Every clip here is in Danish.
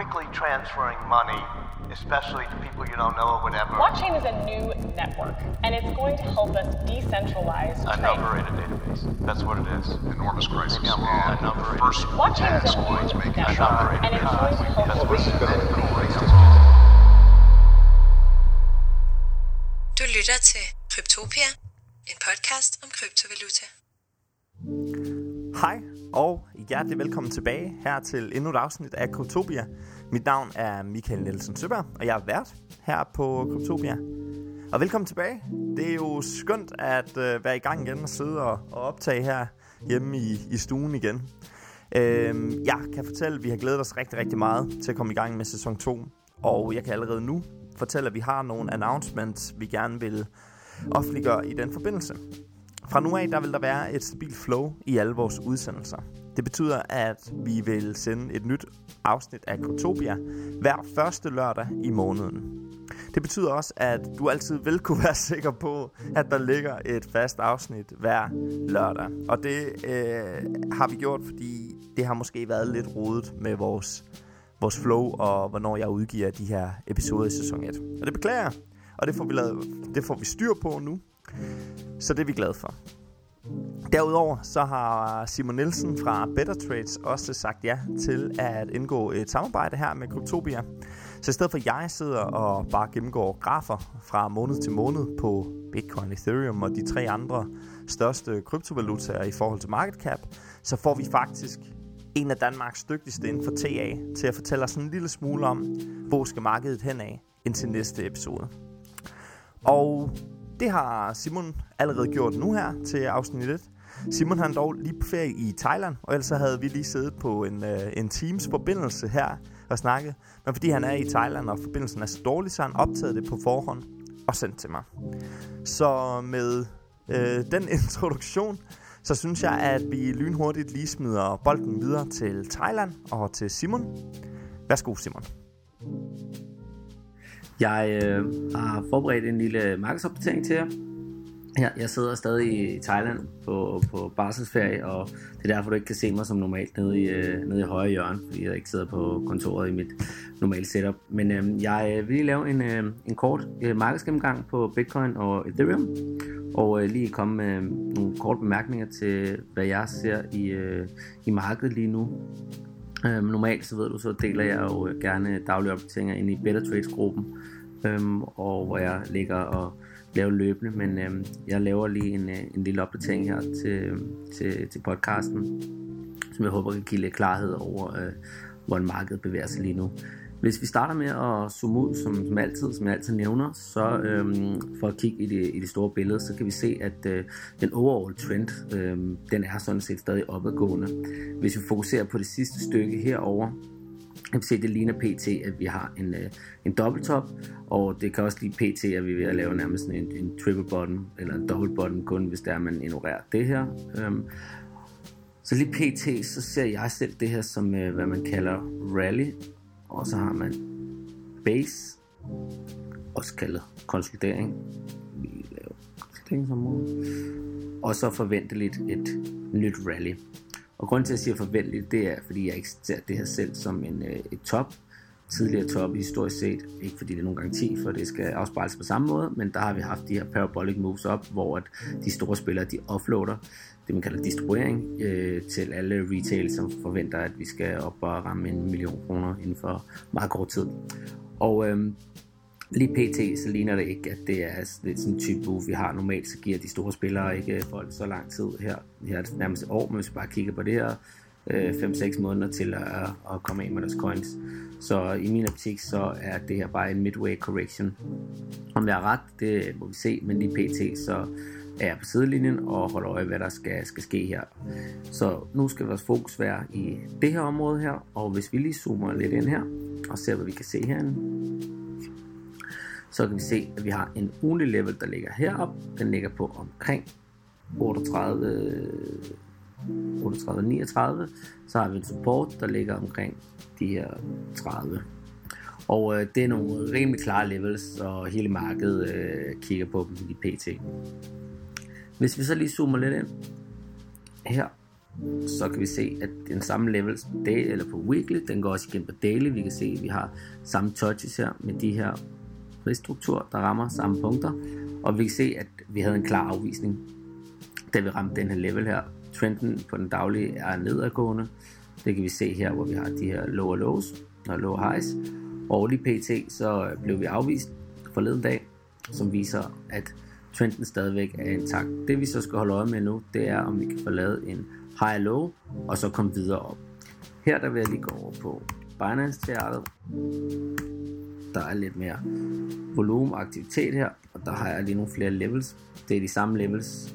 quickly transferring money, especially to people you don't know or whatever. Blockchain is a new network, and it's going to help us decentralize trade. Unoperated database. That's what it is. Enormous crisis. Yeah, the first blockchain is a new network, and it's going to help us. Du lytter til Kryptopia, en podcast om kryptovaluta. Hej og hjertelig velkommen tilbage her til endnu et afsnit af Kryptopia. Mit navn er Mikael Nielsen Søberg, og jeg er vært her på Kryptopia. Og velkommen tilbage. Det er jo skønt at være i gang igen og sidde og optage her hjemme i stuen igen. Jeg kan fortælle, at vi har glædet os rigtig, rigtig meget til at komme i gang med sæson 2. Og jeg kan allerede nu fortælle, at vi har nogle announcements, vi gerne vil offentliggøre i den forbindelse. Fra nu af, der vil der være et stabilt flow i alle vores udsendelser. Det betyder, at vi vil sende et nyt afsnit af Kryptopia hver første lørdag i måneden. Det betyder også, at du altid vil kunne være sikker på, at der ligger et fast afsnit hver lørdag. Og det har vi gjort, fordi det har måske været lidt rodet med vores flow og hvornår jeg udgiver de her episoder i sæson 1. Og det beklager jeg, og det får vi styr på nu. Så det er vi glade for. Derudover så har Simon Nielsen fra Better Trades også sagt ja til at indgå et samarbejde her med Kryptopia. Så i stedet for at jeg sidder og bare gennemgår grafer fra måned til måned på Bitcoin, Ethereum og de tre andre største kryptovalutaer i forhold til market cap, så får vi faktisk en af Danmarks dygtigste inden for TA til at fortælle os en lille smule om, hvor skal markedet hen af indtil næste episode. Og det har Simon allerede gjort nu her til afsnit 1. Simon han dog lige på ferie i Thailand, og ellers havde vi lige siddet på en Teams-forbindelse her og snakket. Men fordi han er i Thailand, og forbindelsen er så dårlig, så han optaget det på forhånd og sendt til mig. Så med den introduktion, så synes jeg, at vi lynhurtigt lige smider bolden videre til Thailand og til Simon. Værsgo, Simon. Jeg har forberedt en lille markedsopdatering til jer. Jeg sidder stadig i Thailand på barselsferie, og det er derfor, du ikke kan se mig som normalt nede i højre hjørne, fordi jeg ikke sidder på kontoret i mit normale setup. Men jeg vil lige lave en kort markedsgennemgang på Bitcoin og Ethereum, og lige komme med nogle korte bemærkninger til, hvad jeg ser i markedet lige nu. Normalt så ved du, så deler jeg jo gerne daglige opdateringer ind i Better Trades gruppen, og hvor jeg ligger og laver løbende, men jeg laver lige en lille opdatering her til podcasten, som jeg håber kan give lidt klarhed over, hvordan markedet bevæger sig lige nu. Hvis vi starter med at zoome ud, som jeg altid nævner, så for at kigge i det store billede, så kan vi se, at den overall trend, den er sådan set stadig opadgående. Hvis vi fokuserer på det sidste stykke herover, kan vi se, at det ligner pt, at vi har en dobbelttop, og det kan også lige pt, at vi er ved at lave nærmest en triple bottom, eller en double bottom, kun hvis der man ignorerer det her. Så lige pt, så ser jeg selv det her som, hvad man kalder rally. Og så har man base, også kaldet konsolidering. Vi laver ting som måde. Og så forventeligt et nyt rally. Og grunden til at jeg siger forventeligt, det er fordi jeg ikke ser det her selv som et top. Tidligere top historisk set, ikke fordi det er nogen garanti for, det skal afspejles på samme måde, men der har vi haft de her parabolic moves op, hvor at de store spillere, de offloader, det man kalder distribuering, til alle retail, som forventer, at vi skal op og ramme 1 million kroner inden for meget kort tid. Og lige pt, så ligner det ikke, at det er sådan en type move, vi har normalt, så giver de store spillere ikke folk så lang tid her er det nærmest et år, men hvis vi bare kigger på det her, 5-6 måneder til at komme af med deres coins. Så i min optik, så er det her bare en midway correction. Om jeg er ret, det må vi se, men lige pt, så er jeg på sidelinjen og holder øje, hvad der skal ske her. Så nu skal vores fokus være i det her område her, og hvis vi lige zoomer lidt ind her og ser, hvad vi kan se herinde, så kan vi se, at vi har en ugentlig level, der ligger heroppe. Den ligger på omkring 38, 39, så har vi en support, der ligger omkring de her 30. Og det er nogle rimelig klare levels, og hele markedet kigger på dem i pt. Hvis vi så lige zoomer lidt ind her, så kan vi se, at den samme levels på day eller på weekly, den går også igen på daily. Vi kan se, at vi har samme touches her med de her prisstrukturer, der rammer samme punkter, og vi kan se, at vi havde en klar afvisning, da vi ramte den her level her. Trenden på den daglige er nedadgående. Det kan vi se her, hvor vi har de her lower lows og lower highs, og lige pt. Så blev vi afvist forleden dag, som viser, at trenden stadigvæk er intakt. Det vi så skal holde øje med nu, det er, om vi kan få lavet en high og low, og så komme videre op. Her der vil jeg lige gå over på Binance-chartet. Der er lidt mere volumen og aktivitet her, og der har jeg lige nogle flere levels. Det er de samme levels,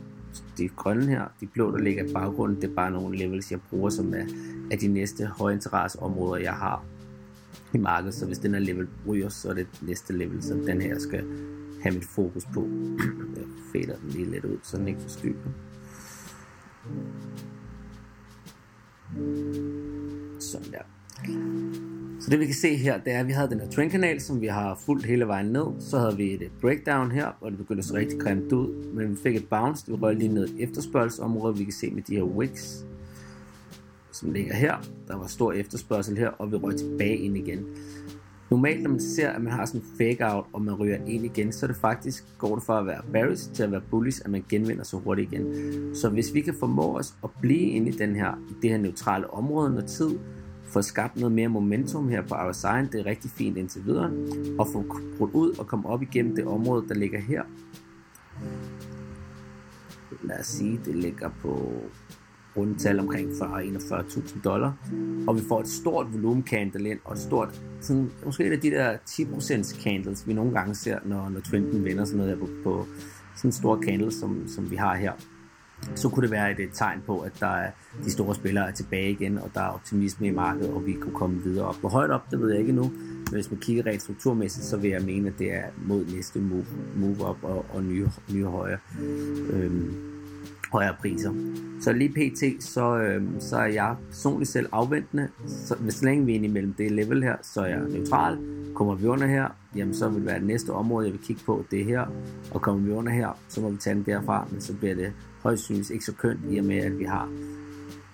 de grønne her, de blå der ligger i baggrunden, det er bare nogle levels jeg bruger, som er af de næste højinteresseområder jeg har i markedet. Så hvis den her level bryder, så er det næste level, så den her skal have mit fokus på. Jeg fader den lige lidt ud, så den ikke forstyrrer. Sådan der. Så det vi kan se her, det er, at vi havde den her trendkanal, som vi har fulgt hele vejen ned. Så havde vi et breakdown her, og det begyndte så rigtig grimt ud. Men vi fik et bounce, vi røg lige ned i efterspørgselsområdet. Vi kan se med de her wicks, som ligger her. Der var stor efterspørgsel her, og vi røg tilbage ind igen. Normalt når man ser, at man har sådan en fake out, og man ryger ind igen, så det faktisk går det fra at være bearish til at være bullish, at man genvinder så hurtigt igen. Så hvis vi kan formå os at blive inde i den her, i det her neutrale område noget tid, få skabt noget mere momentum her på RSI'en, det er rigtig fint indtil videre, og få brudt ud og komme op igennem det område, der ligger her. Lad os sige, det ligger på rundetal omkring $40,000-$41,000, og vi får et stort volumencandle ind, og et stort, sådan, måske et af de der 10% candles, vi nogle gange ser, når trenden vender sådan noget her på sådan en stor candle, som vi har her. Så kunne det være et tegn på, at der er, de store spillere er tilbage igen, og der er optimisme i markedet, og vi kunne komme videre op. Hvor højt op, det ved jeg ikke nu, men hvis man kigger rent strukturmæssigt, så vil jeg mene, at det er mod næste move up og nye højere priser. Så lige pt, så er jeg personligt selv afventende. Så, hvis længe vi er inde imellem det level her, så er jeg neutral. Kommer vi under her, jamen så vil det være det næste område, jeg vil kigge på, det her. Og kommer vi under her, så må vi tage den derfra, men så bliver det højst sandsynligt ikke så kønt, i og med at vi har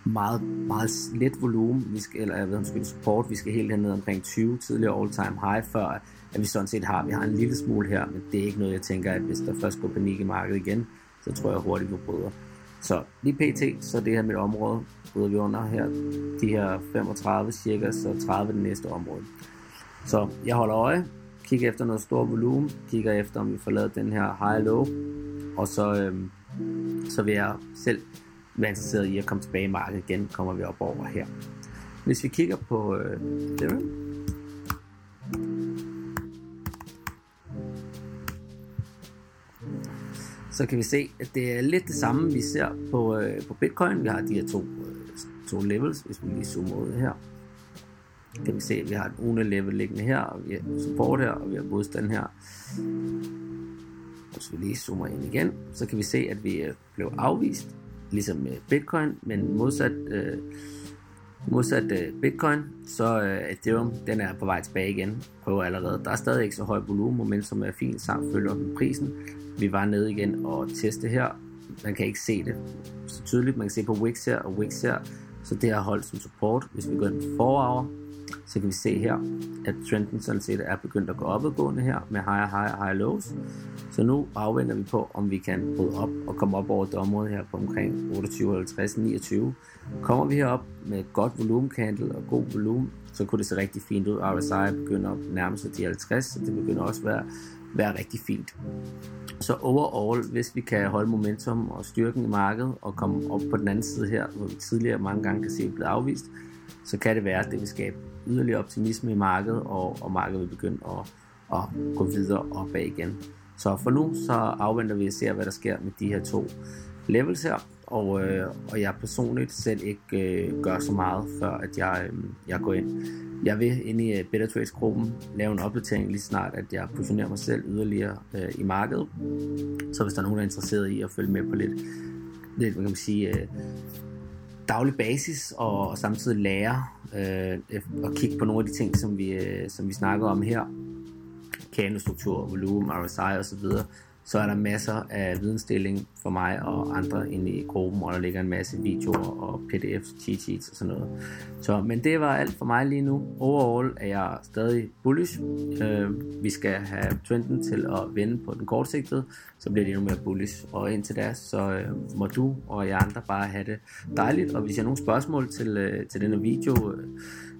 meget, meget let volumen, support, vi skal helt hernede omkring 20 tidligere all-time high, før at vi sådan set vi har en lille smule her, men det er ikke noget, jeg tænker, at hvis der først går panik i markedet igen, så tror jeg hurtigt, vi bryder. Så lige pt, så det her mit område, bryder vi under her, de her 35 cirka, så 30 det næste område. Så jeg holder øje, kigger efter noget stor volumen, kigger efter, om vi får lavet den her high-low, og så vil jeg selv være interesseret i at komme tilbage i markedet igen, kommer vi op over her. Hvis vi kigger på Ethereum, så kan vi se, at det er lidt det samme, vi ser på Bitcoin. Vi har de her to levels, hvis vi lige zoomer ud her. Kan vi se, at vi har et UNE-level liggende her, og vi har support her, og vi har modstand her. Hvis vi lige zoomer ind igen, så kan vi se, at vi blev afvist, ligesom med Bitcoin, men modsat Bitcoin, så Ethereum, den er på vej tilbage igen, prøver allerede. Der er stadig ikke så høj volumen, men som er fint, samt følger den prisen. Vi var nede igen og teste her, man kan ikke se det så tydeligt, man kan se på Wix her og Wix her, så det har holdt som support. Hvis vi går ind på forover, så kan vi se her, at trenden sådan set er begyndt at gå opadgående her med higher lows. Så nu afventer vi på, om vi kan bryde op og komme op over det område her på omkring 28, 50, 29. Kommer vi herop med et godt volumencandle og god volumen, så kunne det se rigtig fint ud. RSI begynder at nærme sig de 50, så det begynder også at være rigtig fint. Så overall, hvis vi kan holde momentum og styrken i markedet og komme op på den anden side her, hvor vi tidligere mange gange kan se, at vi er blevet afvist, så kan det være, at det vil skabe yderligere optimisme i markedet, og markedet vil begynde at gå videre opad igen. Så for nu, så afventer vi at se, hvad der sker med de her to levels her, og jeg personligt selv ikke gør så meget, før at jeg går ind. Jeg vil inde i Better Trades-gruppen lave en opdatering lige snart, at jeg positionerer mig selv yderligere i markedet. Så hvis der er nogen, der er interesseret i at følge med på lidt hvad kan man sige, daglig basis og samtidig lære og kigge på nogle af de ting, som vi snakker om her, kænestruktur, volumen, RSI og så videre, så er der masser af vidensdeling for mig og andre inde i gruppen, og der ligger en masse videoer og pdf's, cheat sheets og sådan noget. Så, men det var alt for mig lige nu. Overall er jeg stadig bullish. Vi skal have trenden til at vende på den kortsigtede, så bliver det endnu mere bullish. Og indtil da, så må du og jeg andre bare have det dejligt. Og hvis jeg har nogle spørgsmål til denne video,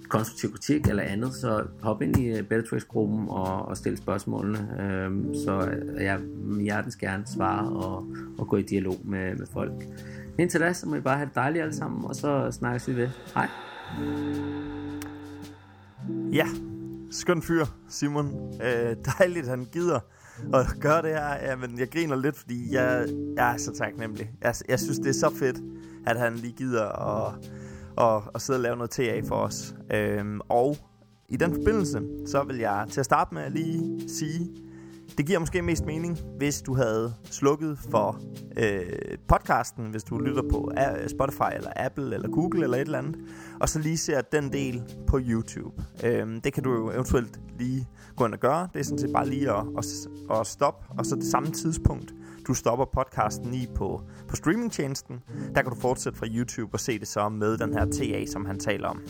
konstruktiv kritik eller andet, så hop ind i Better Trades gruppen og stil spørgsmålene, så jeg hjertens gerne svarer og gå i dialog med folk. Indtil da, så må I bare have det dejligt alle sammen, og så snakkes vi ved. Hej. Ja, skøn fyr Simon, dejligt han gider at gøre det her. Ja, men jeg griner lidt, fordi jeg er så taknemmelig. Jeg synes det er så fedt, at han lige gider og sidde og lave noget TA for os. Og i den forbindelse, så vil jeg til at starte med lige sige, det giver måske mest mening, hvis du havde slukket for podcasten, hvis du lytter på Spotify eller Apple eller Google eller et eller andet, og så lige ser den del på YouTube. Det kan du jo eventuelt lige gå ind og gøre. Det er sådan set bare lige at stoppe, og så det samme tidspunkt, du stopper podcasten i på streamingtjenesten. Der kan du fortsætte fra YouTube og se det så med den her TA, som han taler om.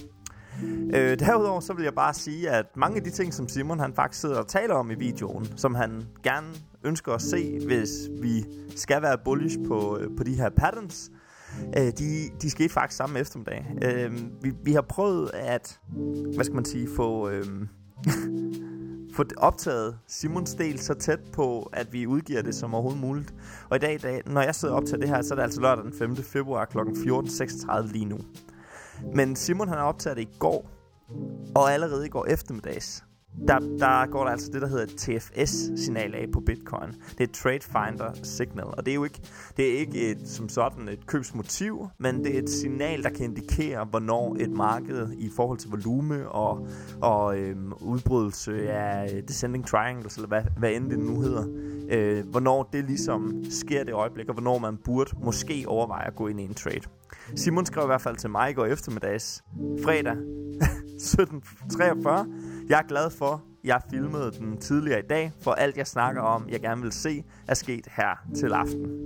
Derudover så vil jeg bare sige, at mange af de ting, som Simon han faktisk sidder og taler om i videoen, som han gerne ønsker at se, hvis vi skal være bullish på de her patterns, de skete faktisk samme eftermiddag. Vi har prøvet at, hvad skal man sige, få optaget Simons del så tæt på, at vi udgiver det som overhovedet muligt. Og i dag, når jeg sidder og optager det her, så er det altså lørdag den 5. februar kl. 14.36 lige nu. Men Simon han optager det i går, og allerede i går eftermiddags, der går der altså det, der hedder et TFS-signal af på Bitcoin. Det er et Trade Finder Signal, og det er jo ikke, et, som sådan et købsmotiv, men det er et signal, der kan indikere, hvornår et marked i forhold til volume og udbrydelse af descending triangles, eller hvad end det nu hedder, hvornår det ligesom sker det øjeblik, og hvornår man burde måske overveje at gå ind i en trade. Simon skrev i hvert fald til mig i går eftermiddags, fredag 17.43. Jeg er glad for, jeg filmede den tidligere i dag, for alt jeg snakker om, jeg gerne vil se, er sket her til aften.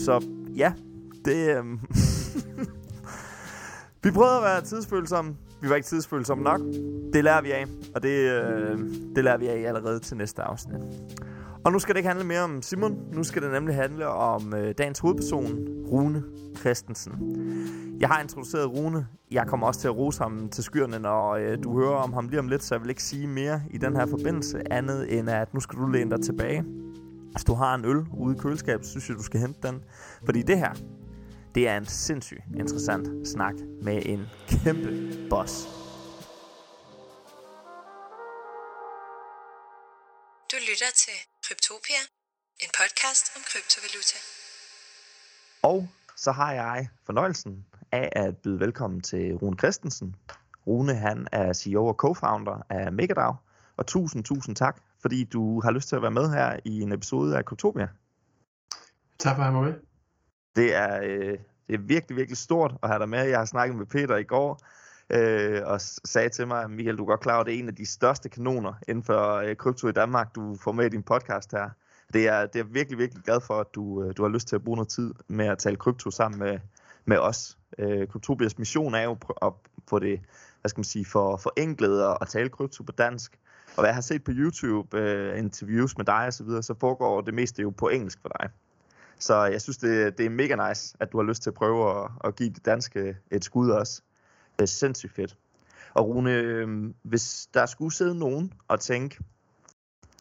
Så ja, det... Vi prøvede at være tidsfølsomme. Vi var ikke tidsfølsomme nok. Det lærer vi af, og det lærer vi af allerede til næste afsnit. Og nu skal det ikke handle mere om Simon. Nu skal det nemlig handle om dagens hovedperson, Rune Christensen. Jeg har introduceret Rune. Jeg kommer også til at rose ham til skyerne, når du hører om ham lige om lidt, så jeg vil ikke sige mere i den her forbindelse, andet end at nu skal du læne dig tilbage. Hvis du har en øl ude i køleskabet, synes jeg, du skal hente den. Fordi det her, det er en sindssygt interessant snak med en kæmpe boss. Du lytter til Kryptopia, en podcast om kryptovaluta. Og så har jeg fornøjelsen af at byde velkommen til Rune Christensen. Rune, han er CEO og co-founder af MakerDAO, og tusind tak, fordi du har lyst til at være med her i en episode af Kryptopia. Tak for at have mig med. Det er virkelig, virkelig stort at have dig med. Jeg har snakket med Peter i går, og sagde til mig, Mikael, du er godt klar over, det er en af de største kanoner inden for krypto i Danmark, du får med i din podcast her. Det er virkelig, virkelig glad for, at du har lyst til at bruge noget tid med at tale krypto sammen med os. Kryptopias mission er jo at få det, hvad skal man sige, forenklet og tale krypto på dansk. Og hvad jeg har set på YouTube, interviews med dig og så videre, så foregår det meste jo på engelsk for dig. Så jeg synes, det er mega nice, at du har lyst til at prøve at give det danske et skud også. Det er sindssygt fedt. Og Rune, hvis der skulle sidde nogen og tænke,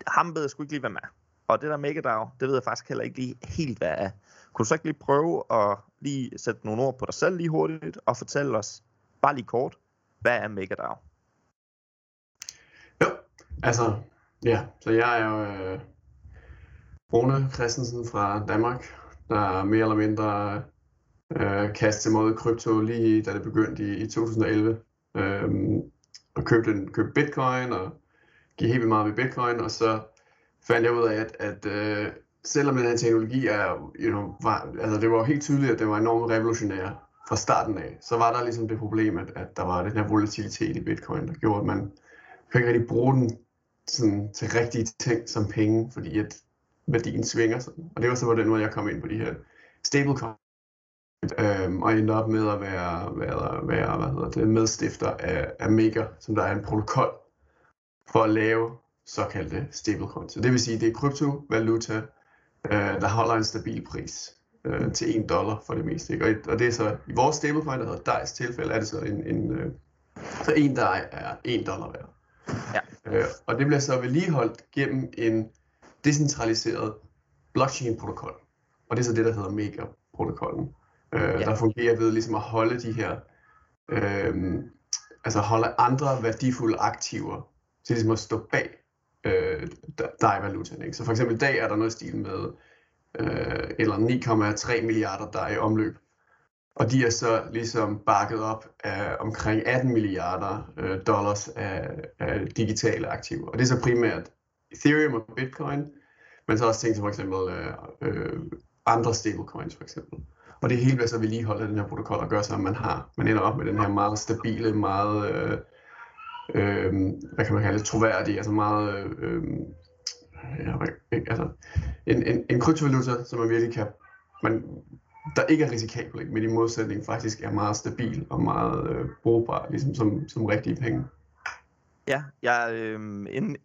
ham ved jeg sgu ikke lige, hvad med. Og det der MakerDAO, det ved jeg faktisk heller ikke lige helt, hvad er. Kunne du så ikke lige prøve at lige sætte nogle ord på dig selv lige hurtigt, og fortælle os, bare lige kort, hvad er MakerDAO? Jo, altså, ja, så jeg er jo Rune Christensen fra Danmark, der mere eller mindre kastede mod krypto lige da det begyndte i 2011. Og købte bitcoin og gik helt vildt meget ved bitcoin, og så fandt jeg ud af, at selvom den her teknologi er, det var helt tydeligt, at det var enormt revolutionært fra starten af, så var der ligesom det problem, at der var den her volatilitet i bitcoin, der gjorde, at man kunne ikke rigtig bruge den sådan, til rigtige ting som penge, fordi at værdien svinger sådan. Og det var så på den måde, jeg kom ind på de her stablecoin og endte op med at være medstifter af Maker, som der er en protokol for at lave såkaldte stablecoin. Så det vil sige, det er kryptovaluta, der holder en stabil pris til $1 for det meste. Ikke? Og det er så i vores stablecoin, der hedder Dais tilfælde, er det så en Dai er $1 værd. Ja. Og det bliver så vedligeholdt gennem en decentraliseret blockchain-protokol. Og det er så det, der hedder Maker-protokollen. Ja. Der fungerer ved ligesom at holde de her, altså holde andre værdifulde aktiver til ligesom at stå bag DAI-valutaen. Ikke? Så for eksempel i dag er der noget stil med eller 9,3 milliarder DAI i omløb. Og de er så ligesom bakket op af omkring 18 milliarder dollars af digitale aktiver. Og det er så primært Ethereum og Bitcoin, men så også ting som for eksempel andre stablecoins for eksempel. Og det hele bliver så vedligeholdt af den her protokol og gør så, at man ender op med den her meget stabile, meget, hvad kan man kalde det, troværdige, altså meget, altså en kryptovaluta, som man virkelig kan, der ikke er risikabel, men i modsætning faktisk er meget stabil og meget brugbar, ligesom som rigtige penge. Ja, jeg inden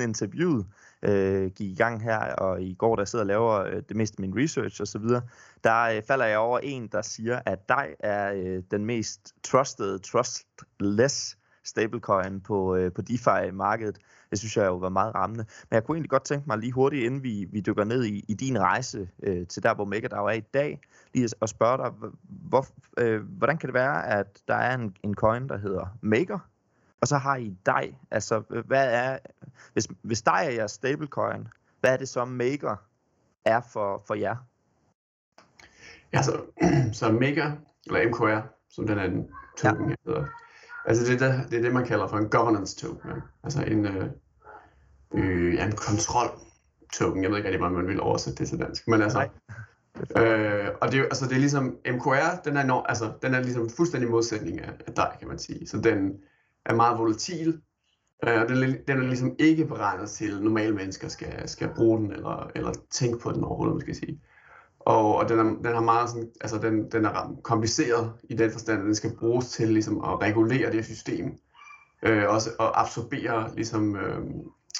interviewet gik i gang her, og i går, der sidder og laver det meste af min research og så videre, der falder jeg over en, der siger, at Dai er den mest trusted, trustless stablecoin på DeFi-markedet. Det synes jeg jo var meget rammende. Men jeg kunne egentlig godt tænke mig lige hurtigt, inden vi dykker ned i din rejse til der, hvor MakerDAO er i dag, lige at spørge dig, hvordan kan det være, at der er en coin, der hedder Maker, og så har I Dai? Altså, hvad er, hvis Dai er jeres stablecoin, hvad er det så Maker er for jer? Ja, så Maker, eller MKR, som den anden token hedder. Altså det er det, man kalder for en governance token, ja. Altså en kontrol token. Jeg ved ikke rigtig, hvordan man vil oversætte det til dansk, men altså, og det er, altså det er ligesom MKR, den er ligesom fuldstændig modsætning af dig, kan man sige. Så den er meget volatil, og den er ligesom ikke beregnet til, at normale mennesker skal bruge den eller tænke på den overhovedet, man skal sige. Og den har meget sådan, altså den er kompliceret i den forstand, at den skal bruges til ligesom at regulere det system, også at absorbere ligesom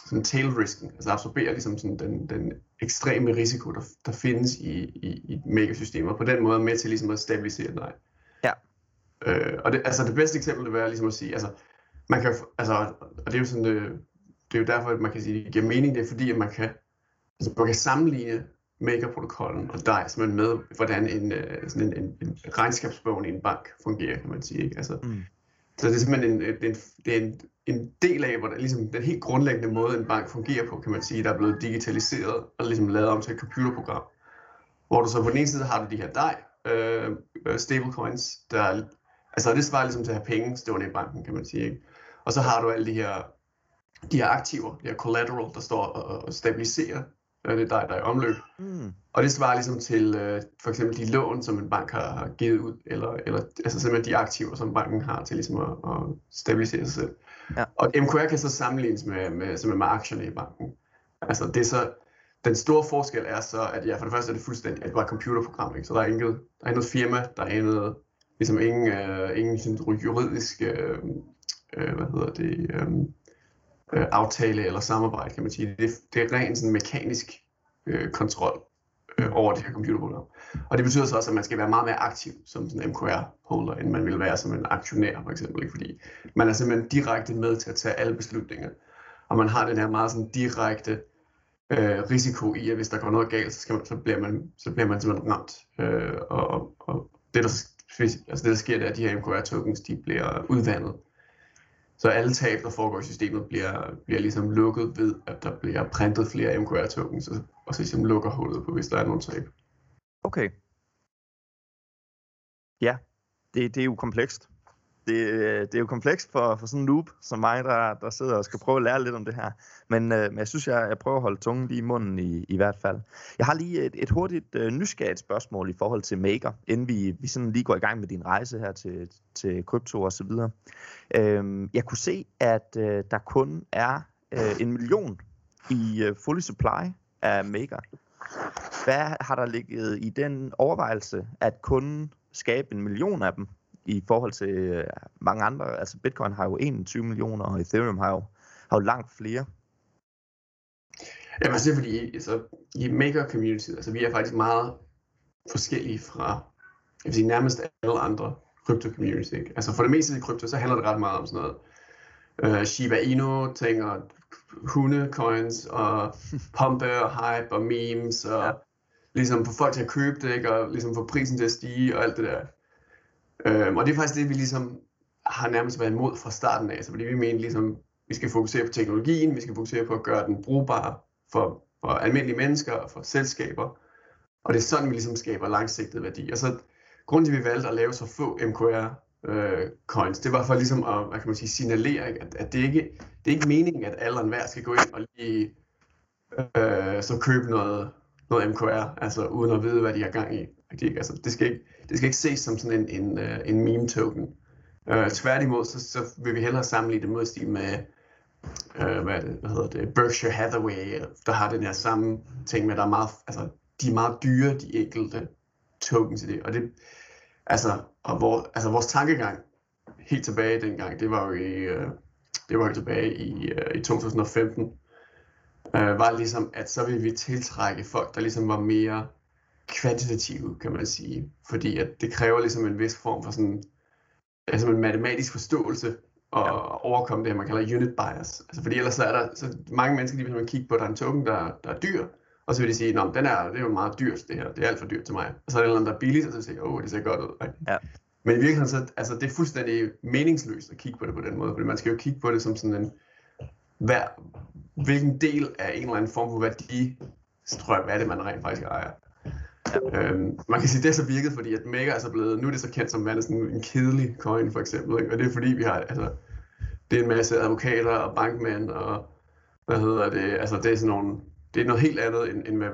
sådan tail-risken, altså absorbere ligesom sådan den ekstreme risiko, der findes i megasystemer, og på den måde med til ligesom at stabilisere dig. Ja. Og det, altså det bedste eksempel vil være ligesom at sige, altså man kan, altså, og det er jo sådan, det er jo derfor, at man kan sige, at det giver mening, det er fordi, at man kan sammenligne Maker-protokollen og Dai, som er med, hvordan sådan en regnskabsbogen i en bank fungerer, kan man sige. Ikke? Altså, så det er simpelthen en del af, hvordan ligesom, den helt grundlæggende måde, en bank fungerer på, kan man sige, der er blevet digitaliseret og ligesom lavet om til et computerprogram. Hvor du så på den ene side har du de her Dai, stablecoins, der altså det svarer ligesom til at have penge stående i banken, kan man sige. Ikke? Og så har du alle de her aktiver, de her collateral, der står og stabiliserer det er dig, der er i omløb. Og det svarer ligesom til for eksempel de lån, som en bank har givet ud, eller altså simpelthen de aktiver, som banken har til ligesom at stabilisere sig selv. Ja. Og MKR kan så sammenlignes med aktierne i banken. Altså det er så, den store forskel er så, at ja, for det første er det fuldstændig, at det var et computerprogram, ikke? Så der er intet firma, der er noget, ligesom ingen sådan juridisk, aftale eller samarbejde, kan man sige. Det er rent sådan mekanisk kontrol over det her computerprogram. Og det betyder så også, at man skal være meget mere aktiv som sådan en MKR-holder, end man vil være som en aktionær, for eksempel. Ikke? Fordi man er simpelthen direkte med til at tage alle beslutninger. Og man har den her meget sådan direkte risiko i, at hvis der går noget galt, så bliver man simpelthen ramt. Og det, der sker, det er, at de her MKR-tokens, de bliver udvandet. Så alle tab, der foregår i systemet, bliver ligesom lukket ved, at der bliver printet flere MKR-tokens, og så ligesom lukker hullet på, hvis der er nogle tab. Okay. Ja, det er jo komplekst. Det er jo komplekst for sådan en noob som mig, der sidder og skal prøve at lære lidt om det her. Men jeg synes, jeg prøver at holde tungen lige i munden i hvert fald. Jeg har lige et hurtigt nysgerrigt spørgsmål i forhold til Maker, inden vi sådan lige går i gang med din rejse her til krypto og så videre. Jeg kunne se, at der kun er 1 million i fully supply af Maker. Hvad har der ligget i den overvejelse, at kun skabe 1 million af dem i forhold til mange andre? Altså Bitcoin har jo 21 millioner, og Ethereum har jo langt flere. Jamen, det er fordi, altså, i Maker community, altså vi er faktisk meget forskellige fra, jeg vil sige, nærmest alle andre krypto community. Altså for det meste i krypto, så handler det ret meget om sådan noget Shiba Inu ting og hundecoins og pumpe og hype og memes og ligesom få folk til at købe det, ikke? Og ligesom få prisen til at stige og alt det der. Og det er faktisk det, vi ligesom har nærmest været imod fra starten af, så fordi vi mener ligesom, vi skal fokusere på teknologien, vi skal fokusere på at gøre den brugbar for almindelige mennesker og for selskaber. Og det er sådan, vi ligesom skaber langsigtet værdi. Og så grunden til, at vi valgte at lave så få MKR-coins, det var for ligesom at, hvad kan man sige, signalere, at det er ikke meningen, at alle og enhver skal gå ind og lige så købe noget MKR, altså uden at vide, hvad de har gang i. Altså, det skal ikke ses som sådan en meme-token. Tværtimod, så vil vi hellere sammenligne det mod stil med, Berkshire Hathaway, der har den her samme ting med, der er meget, altså, de er meget dyre, de enkelte tokens i det. Og det, altså, vores tankegang helt tilbage dengang, det var jo tilbage i 2015, var ligesom, at så ville vi tiltrække folk, der ligesom var mere kvantitative, kan man sige. Fordi at det kræver ligesom en vis form for sådan, altså en matematisk forståelse og overkomme det, man kalder unit bias. Altså fordi ellers så er der så mange mennesker, de vil man kigge på, der er en token, der er dyr, og så vil de sige, nå, det er jo meget dyrt det her, det er alt for dyrt til mig. Og så er der noget, der er billigt, og så vil de sige, det ser godt ud. Ja. Men i virkeligheden, så altså, det er fuldstændig meningsløst at kigge på det på den måde, fordi man skal jo kigge på det som sådan en, hvilken del af en eller anden form for værdistrøm er det, man rent faktisk ejer. Ja. Man kan sige, det er så virket, fordi at Maker er så blevet, nu er det så kendt som en kedelig coin for eksempel, ikke? Og det er fordi vi har, altså, det er en masse advokater og bankmænd og altså det er sådan nogle, det er noget helt andet end hvad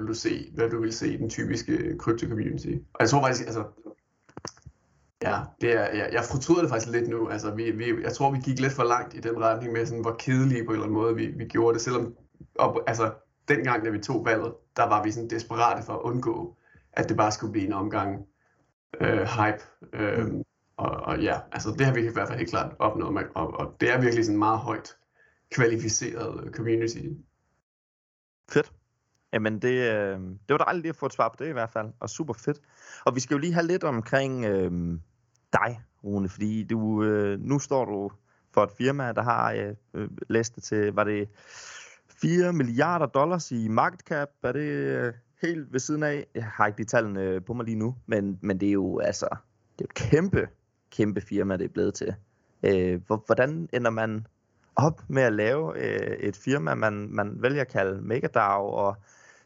du vil se i den typiske krypto community. Og jeg tror faktisk, altså, jeg fortryder det faktisk lidt nu, altså jeg tror vi gik lidt for langt i den retning med sådan, hvor kedelige på en eller anden måde vi gjorde det, selvom, altså dengang da vi tog valget, der var vi sådan desperate for at undgå, at det bare skulle blive en omgang hype. Altså det har vi i hvert fald helt klart opnået, og det er virkelig sådan meget højt kvalificeret community. Fedt. Jamen det var dejligt lige at få et svar på det i hvert fald, og super fedt. Og vi skal jo lige have lidt omkring dig, Rune, fordi du, nu står du for et firma, der har læst til, var det 4 milliarder dollars i market cap, er det helt ved siden af? Jeg har ikke de tallene på mig lige nu, men det er jo altså, det er et kæmpe, kæmpe firma, det er blevet til. Hvordan ender man op med at lave et firma, man vælger at kalde MakerDAO? Og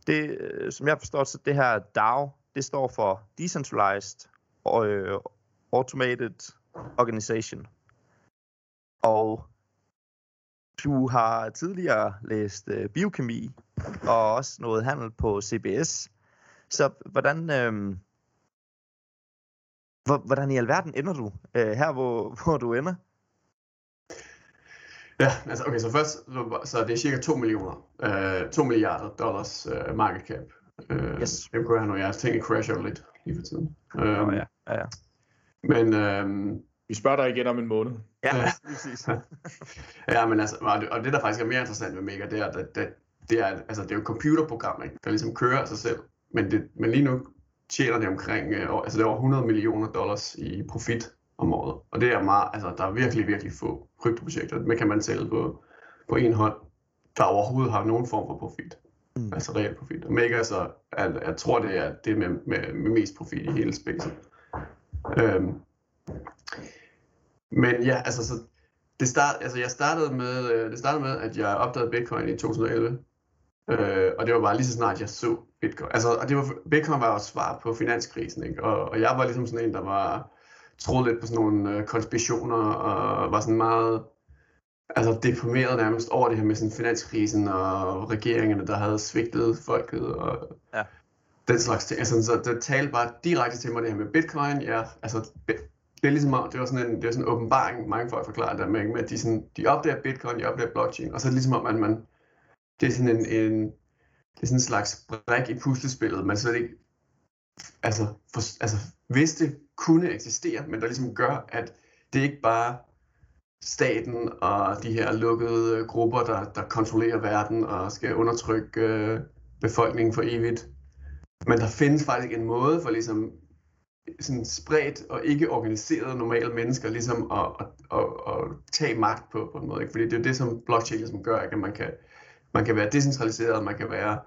det, som jeg forstår, så det her DAO, det står for Decentralized Automated Organization. Og du har tidligere læst biokemi og også noget handel på CBS. Så hvordan i alverden ender du her, hvor du ender? Ja, altså okay, så først, så det er cirka 2 milliarder dollars market cap. Yes. Det kunne jeg have noget, jeg tænker crasher lidt lige for tiden. Ja. Men vi spørger dig igen om en måned. Ja, præcis. Ja, men altså, og det der faktisk er mere interessant ved Maker, det er, det er jo et computerprogram, der ligesom kører af sig selv. Men lige nu tjener det omkring, altså det er over $100 million i profit om året. Og det er meget, altså der er virkelig, virkelig få kryptoprojekter, men kan man tælle på en hånd, der overhovedet har nogen form for profit. Altså reelt profit. Og Maker så, jeg tror det er det med mest profit i hele spacet. Men ja, altså, så det startede med, at jeg opdagede Bitcoin i 2011, og det var bare lige så snart jeg så Bitcoin. Altså, og Bitcoin var jo et svar på finanskrisen, ikke? Og jeg var ligesom sådan en, der troede lidt på sådan nogle konspirationer, og var sådan meget, altså deprimeret nærmest over det her med sådan finanskrisen, og regeringerne, der havde svigtet folket, og den slags ting. Altså, så det talte bare direkte til mig, det her med Bitcoin, det er ligesom, det var sådan en åbenbaring, mange folk forklarer der med, at de opdager Bitcoin, de opdager blockchain, og så er det ligesom om, at man det er sådan en slags brik i puslespillet, man slet ikke hvis det kunne eksistere, men der ligesom gør, at det ikke bare staten og de her lukkede grupper, der kontrollerer verden og skal undertrykke befolkningen for evigt. Men der findes faktisk en måde for ligesom sådan spredt og ikke organiserede normale mennesker ligesom at tage magt på en måde. Ikke? Fordi det er jo det, som blockchain ligesom gør, ikke? At man kan være decentraliseret, man kan være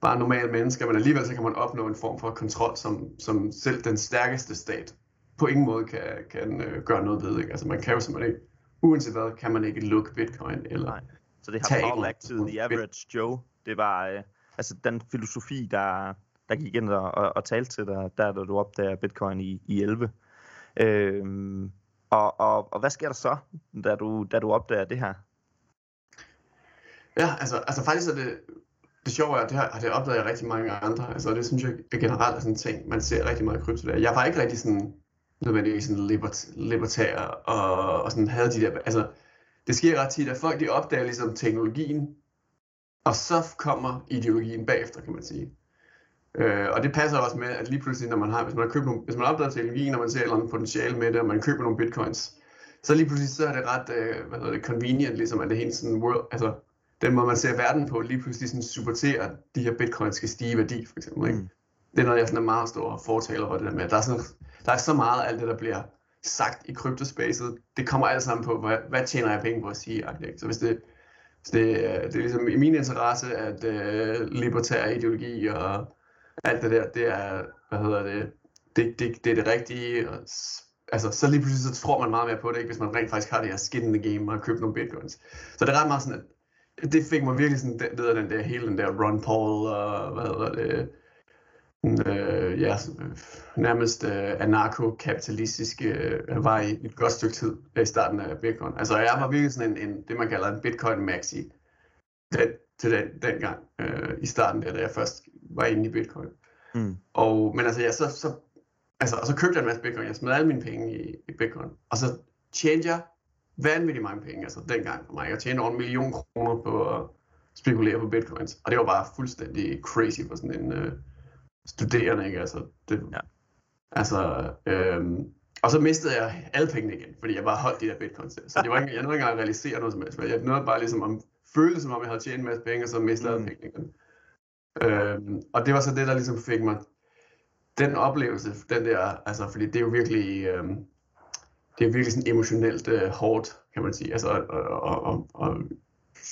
bare normale mennesker, men alligevel så kan man opnå en form for kontrol, som selv den stærkeste stat på ingen måde kan gøre noget ved. Ikke? Altså man kan jo simpelthen ikke, uanset hvad, kan man ikke lukke bitcoin eller. Nej. Så det har Powerlag-tiden i Average Joe, det var den filosofi, der gik ind og talte til dig, da du opdager bitcoin i 11. Og hvad sker der så, da du opdager det her? Ja, altså faktisk er det sjove er, at det opdager jeg rigtig mange andre. Altså det synes jeg generelt er sådan en ting, man ser rigtig meget i krypto der. Jeg var ikke rigtig sådan nødvendigvis sådan libertær og sådan havde de der. Altså det sker ret tit, at folk de opdager ligesom teknologien, og så kommer ideologien bagefter, kan man sige. Og det passer også med, at lige pludselig, når man har, hvis man opdager teknologien, og man ser et eller andet potentiale med det, og man køber nogle bitcoins, så lige pludselig så er det ret convenient, ligesom at det hele sådan world, altså den måde man ser verden på, lige pludselig sådan supporterer, at de her bitcoins skal stige i værdi, for eksempel. Ikke? Det er noget, jeg sådan er meget stor fortaler for det der med. Der er så meget af alt det, der bliver sagt i kryptospacet, det kommer alt sammen på, hvad tjener jeg penge på at sige? Så hvis det er ligesom i min interesse, at libertær ideologi og alt det der, det er, det er det rigtige, og, altså så lige pludselig så tror man meget mere på det, ikke, hvis man rent faktisk har det her skin in the game og købt nogle bitcoins. Så det er ret meget sådan, at det fik mig virkelig sådan, den der Ron Paul og nærmest anarko-kapitalistiske var i et godt stykke tid i starten af bitcoin. Altså jeg var virkelig sådan en det man kalder en bitcoin maxi til den gang i starten der, da jeg først var inde i bitcoin. Mm. Og så købte jeg en masse bitcoin, jeg smed alle mine penge i bitcoin, og så tjente jeg vanvittigt mange penge, altså dengang for mig. Jeg tjente over 1 million kroner på at spekulere på bitcoins, og det var bare fuldstændig crazy for sådan en studerende, ikke? Altså, og så mistede jeg alle pengene igen, fordi jeg bare holdt de der bitcoins der. Så det var ikke, jeg nåede ikke engang at realisere noget som helst. Jeg nåede bare ligesom at føle, som om jeg havde tjent en masse penge, og så mistede alle pengene igen. Og det var så det, der ligesom fik mig den oplevelse, den der, altså, fordi det er jo virkelig, sådan emotionelt hårdt, kan man sige. Altså, og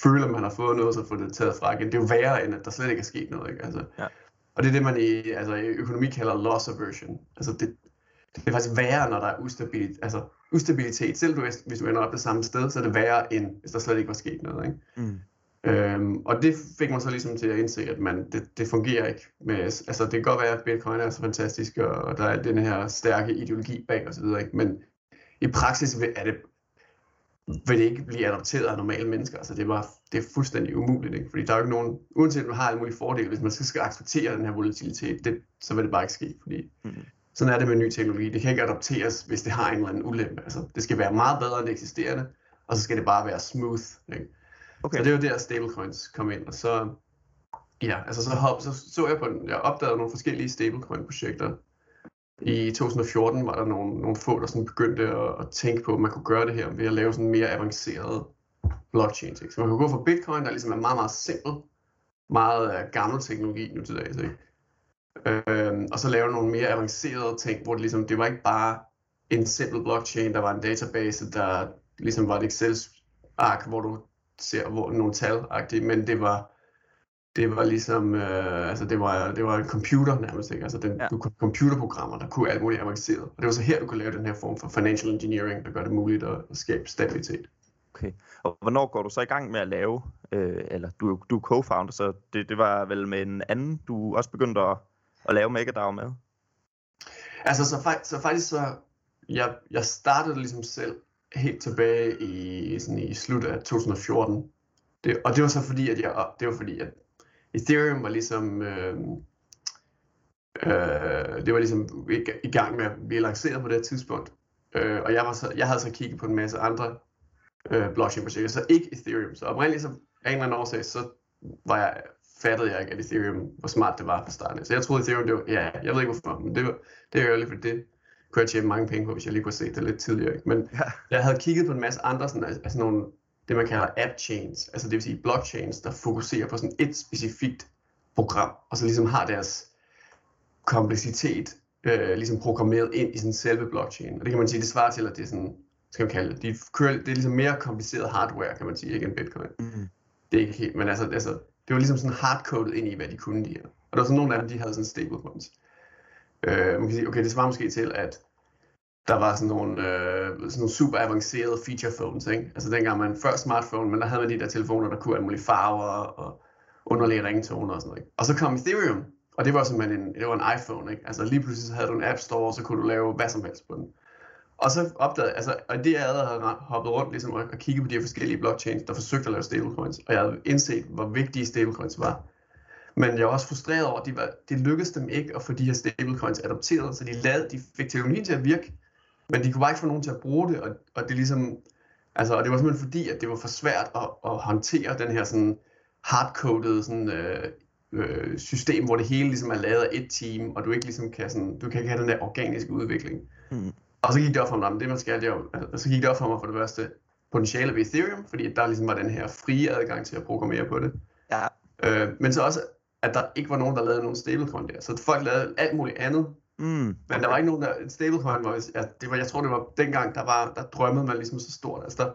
føle, at man har fået noget, så få det taget fra igen. Det er jo værre, end at der slet ikke er sket noget, ikke? Altså, ja. Og det er det, man i økonomi kalder loss aversion. Altså det er faktisk værre, når der er ustabilitet. Selv hvis du ender op det samme sted, så er det værre, end hvis der slet ikke var sket noget. Ikke? Mm. Og det fik mig så ligesom til at indse, at det fungerer ikke. Med, altså det kan godt være, at bitcoin er så fantastisk, og der er den her stærke ideologi bag osv., ikke? Men i praksis vil det ikke blive adopteret af normale mennesker. Altså det er fuldstændig umuligt, ikke? Fordi der er jo ikke nogen, uanset man har alle mulige fordele, hvis man skal acceptere den her volatilitet, så vil det bare ikke ske, fordi sådan er det med ny teknologi. Det kan ikke adopteres, hvis det har en eller anden ulempe. Altså det skal være meget bedre end det eksisterende, og så skal det bare være smooth, ikke? Okay. Så det var der stablecoins kom ind, og så jeg på den. Jeg opdagede nogle forskellige stablecoin-projekter. I 2014 var der nogle få, der sådan begyndte at tænke på, at man kunne gøre det her ved at lave sådan mere avancerede blockchains. Ikke? Så man kunne gå fra bitcoin, der ligesom er meget, meget simpel, meget gammel teknologi nu til dags, ikke? Og så lave nogle mere avancerede ting, hvor det ligesom, det var ikke bare en simpel blockchain, der var en database, der ligesom var et Excel-ark, hvor du ser nogle tal-agtige, men det var ligesom, det var en computer nærmest, ikke? Altså du kunne computerprogrammer, der kunne alt muligt avanceret. Og det var så her, du kunne lave den her form for financial engineering, der gør det muligt at skabe stabilitet. Okay. Og hvornår går du så i gang med at lave, du er co-founder, så det var vel med en anden, du også begyndte at lave MakerDAO med? Altså, jeg startede ligesom selv helt tilbage i slut af 2014. Og det var så fordi, at Ethereum var ligesom, det var ligesom i gang med at blive lanceret på det tidspunkt, og jeg havde så kigget på en masse andre blockchain-projekter, så ikke Ethereum. Så oprindeligt, så af en eller anden årsag, så fattede jeg ikke, at Ethereum, hvor smart det var fra starten. Så jeg troede Ethereum, det var, ja, jeg ved ikke hvorfor, men det var ærgerligt, for det kunne jeg tjene mange penge på, hvis jeg lige kunne se det lidt tidligere. Ikke? Men jeg havde kigget på en masse andre, sådan, altså nogle, det man kalder app-chains, altså det vil sige blockchains, der fokuserer på sådan et specifikt program, og så ligesom har deres kompleksitet ligesom programmeret ind i sådan selve blockchain. Og det kan man sige, det svarer til, at det er sådan, skal man kalde det, det er ligesom mere kompliceret hardware, kan man sige, ikke end Bitcoin. Mm. Det er ikke helt, men altså det var ligesom sådan hardcodet ind i, hvad de kunne de her. Og der var sådan nogle af dem, de havde sådan stablecoins. Man kan sige, okay, det svarer måske til, at der var sådan nogle super avancerede feature phones, ikke? Altså dengang man før smartphone, men der havde man de der telefoner, der kunne alle mulige farver og underlige ringtoner og sådan noget. Ikke? Og så kom Ethereum, og det var simpelthen en iPhone, ikke? Altså lige pludselig så havde du en app store, og så kunne du lave hvad som helst på den. Og så opdagede og det jeg havde hoppet rundt ligesom, og kigget på de her forskellige blockchains, der forsøgte at lave stablecoins, og jeg havde indset, hvor vigtige stablecoins var. Men jeg var også frustreret over, at det lykkedes dem ikke at få de her stablecoins adopteret, så de fik teknologien til at virke, men de kunne bare ikke få nogen til at bruge det, og det ligesom, altså, og det var simpelthen fordi, at det var for svært at håndtere den her sådan hardcoded sådan system, hvor det hele ligesom er lavet af et team, og du ikke ligesom kan sådan, du kan ikke have den der organiske udvikling. Mm. Og så gik det op for mig, for det første potentiale ved Ethereum, fordi der ligesom var den her frie adgang til at programmere på det. Ja. Men så også, at der ikke var nogen, der lavede nogen stablecoin der. Så folk lavede alt muligt andet, men der var ikke nogen, der stablecoin var, jeg tror det var dengang, der drømmede man ligesom så stort. Altså der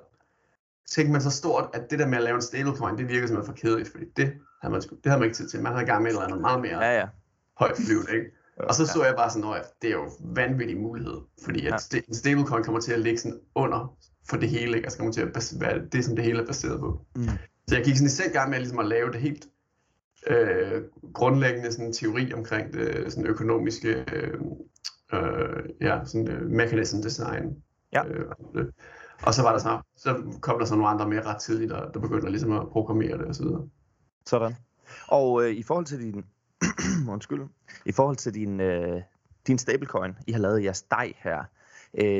tænkte man så stort, at det der med at lave en stablecoin, det virkede simpelthen for kedeligt, fordi det havde man ikke tid til. Man havde gang med eller andet meget mere højt flyvende, ikke? Og så jeg bare sådan, at det er jo vanvittig mulighed, fordi at en stablecoin kommer til at ligge sådan under for det hele, ikke? Altså kommer til at være det, som det hele er baseret på. Mm. Så jeg gik sådan i selv gang med ligesom at lave det helt grundlæggende sådan teori omkring det sådan økonomiske mechanism design. Ja. Og så var der så kom der så nogle andre mere ret tidligt, der begyndte ligesom at programmere det og så videre. Sådan. Og i forhold til din stablecoin, I har lavet jeres Dai her,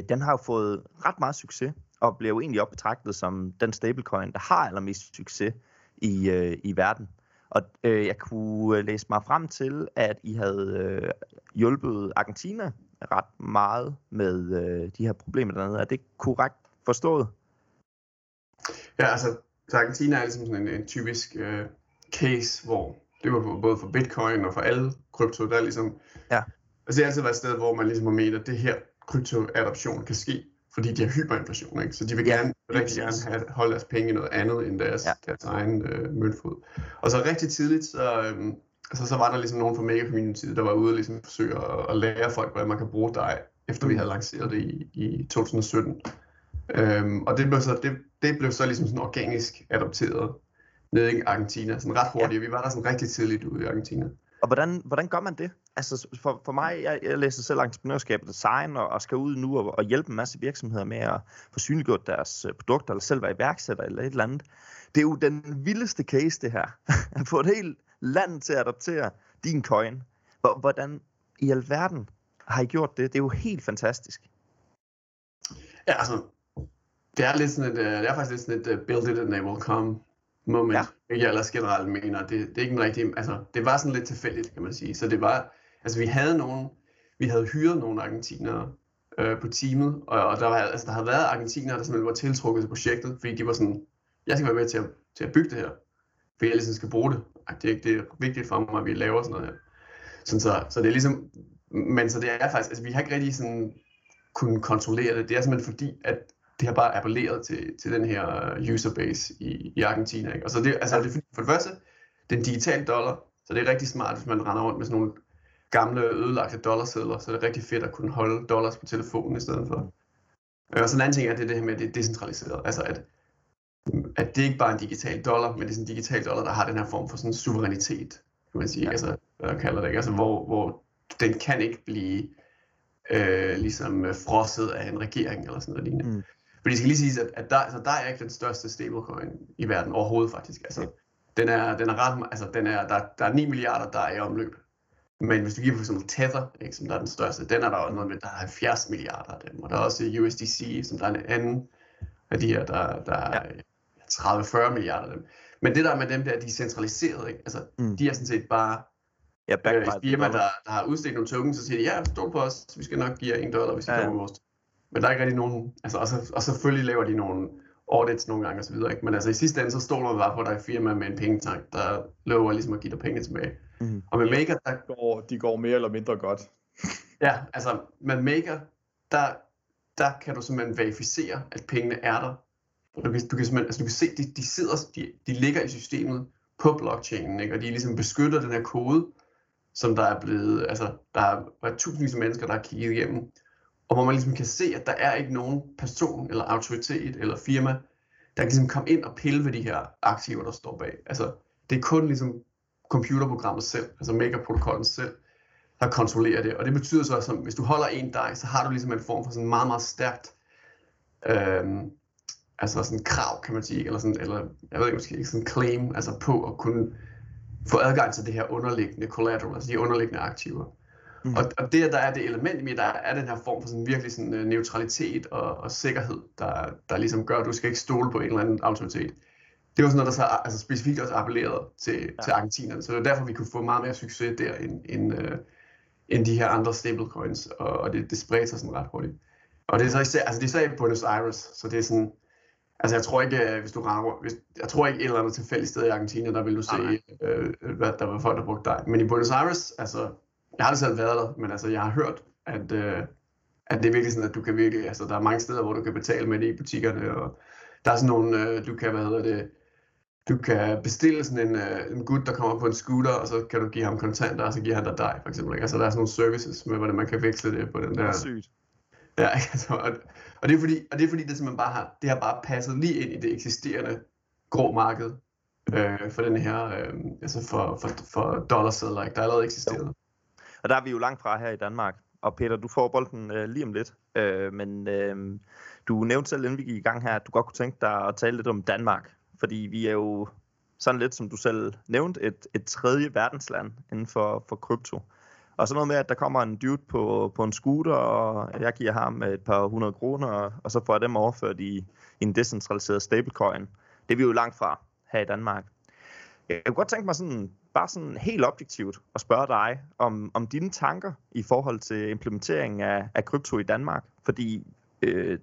den har jo fået ret meget succes, og blev egentlig også betragtet som den stablecoin, der har allermest succes i verden. Og jeg kunne læse mig frem til, at I havde hjulpet Argentina ret meget med de her problemer dernede. Er det korrekt forstået? Ja, altså Argentina er ligesom sådan en typisk case, hvor det var både for Bitcoin og for alle krypto, der ligesom... Ja. Altså det har altid været et sted, hvor man ligesom har ment, at det her kryptoadoption kan ske, fordi de har hyperinflation, ikke? Så de vil rigtig gerne holde deres penge i noget andet end deres egen møntfod. Og så rigtig tidligt, så var der ligesom nogen fra MakerCommunity, der var ude og ligesom forsøge at lære folk, hvordan man kan bruge dig, efter vi havde lanceret det i 2017. Og det blev så ligesom sådan organisk adopteret nede i Argentina, sådan ret hurtigt. Vi var der sådan rigtig tidligt ude i Argentina. Og hvordan gør man det? Altså for mig, jeg læser selv entreprenørskab og design, og skal ud nu og hjælpe en masse virksomheder med at få synliggjort deres produkter, eller selv være iværksætter eller et eller andet. Det er jo den vildeste case, det her. At få et helt land til at adoptere din coin. Hvordan i alverden har I gjort det? Det er jo helt fantastisk. Ja, altså, det er faktisk lidt sådan et build it and they will come moment, jeg ellers generelt mener, det er ikke en rigtig, altså det var sådan lidt tilfældigt, kan man sige, så det var, altså vi havde hyret nogle argentinere på teamet, og der havde været argentinere, der simpelthen var tiltrukket til projektet, fordi de var sådan, jeg skal være med til at bygge det her, fordi jeg ligesom skal bruge det, det er vigtigt for mig, at vi laver sådan noget her, sådan så det er ligesom, men så det er faktisk, altså vi har ikke rigtig sådan kunnet kontrollere det, det er simpelthen fordi, at det har bare appelleret til den her userbase i Argentina. Ikke? Og så det, altså, det, for det første, det er en digital dollar, så det er rigtig smart, hvis man render rundt med sådan nogle gamle ødelagte dollarsedler, så det er rigtig fedt at kunne holde dollars på telefonen i stedet for. Og så en anden ting er det her med, at det er decentraliseret. Altså at det ikke bare er en digital dollar, men det er en digital dollar, der har den her form for sådan suverænitet, kan man sige. Altså, hvad jeg kalder det, ikke? Altså, hvor den kan ikke blive ligesom frosset af en regering eller sådan noget lignende. Mm. For det skal lige siges, at der er ikke den største stablecoin i verden overhovedet faktisk. Altså, den er ret, altså der er 9 milliarder, der er i omløb. Men hvis du giver for eksempel Tether, ikke, som der er den største, den er der også noget med, der er 70 milliarder af dem. Og der er også USDC, som der er en anden af de her, der 30-40 milliarder af dem. Men det der med dem der, de er centraliserede, ikke? Altså, de er sådan set bare firma, der har udstedt nogle tokens, så siger de, ja, stol på os, vi skal nok give jer $1, hvis I kommer med vores. Men der er ikke rigtig nogen, altså, og selvfølgelig laver de nogle audits nogle gange og så videre, ikke? Men altså i sidste ende, så stoler man bare på, at der er et firma med en pengetank, der lover ligesom at give dig penge tilbage. Og med Maker, der de går mere eller mindre godt. Ja, altså med Maker, der kan du simpelthen verificere, at pengene er der. Du kan se, de ligger i systemet på blockchainen, ikke? Og de ligesom beskytter den her kode, som der er blevet, altså der er tusindvis af mennesker, der har kigget igennem, og hvor man ligesom kan se, at der er ikke nogen person eller autoritet eller firma, der kan ligesom komme ind og pille ved de her aktiver, der står bag. Altså det er kun ligesom computerprogrammet selv, altså Maker-protokollen selv, der kontrollerer det, og det betyder så, at hvis du holder en DAI, så har du ligesom en form for sådan meget, meget stærkt altså sådan krav, kan man sige, eller jeg ved ikke, måske ikke sådan claim, altså på at kunne få adgang til det her underliggende collateral, altså de underliggende aktiver. Og det, der er det element i mig, der er den her form for sådan virkelig sådan neutralitet og sikkerhed, der ligesom gør, at du skal ikke stole på en eller anden autoritet. Det var sådan noget, der så altså specifikt også appellerede til argentinerne, så det var derfor, vi kunne få meget mere succes der, end de her andre stablecoins, og det spredte sig sådan ret hurtigt. Og det er så især, altså det er så i Buenos Aires, så det er sådan, altså jeg tror ikke, jeg tror ikke et eller andet tilfældigt sted i Argentina, der vil du se, hvad der var folk, der brugte dig. Men i Buenos Aires, altså, jeg har aldrig selv været der, men altså jeg har hørt, at det er virkelig sådan, at du kan virkelig, altså der er mange steder, hvor du kan betale med det i butikkerne, og der er sådan nogle, du kan bestille sådan en gut, der kommer på en scooter, og så kan du give ham kontanter, og så giver han dig dig, for eksempel. Ikke? Altså der er sådan nogle services med, hvordan man kan veksle det på den der. Sygt. Ja, altså, og det er fordi, det simpelthen bare har passet lige ind i det eksisterende grå marked for den her, altså for dollarsedler, ikke? Der er allerede eksisterende. Og der er vi jo langt fra her i Danmark. Og Peter, du får bolden lige om lidt, men du nævnte selv, inden vi gik i gang her, at du godt kunne tænke dig at tale lidt om Danmark, fordi vi er jo sådan lidt, som du selv nævnte, et tredje verdensland inden for krypto. Og så noget med, at der kommer en dude på en scooter, og jeg giver ham et par $100, og så får jeg dem overført i en decentraliseret stablecoin. Det er vi jo langt fra her i Danmark. Jeg kunne godt tænke mig sådan helt objektivt at spørge dig om dine tanker i forhold til implementeringen af krypto i Danmark. Fordi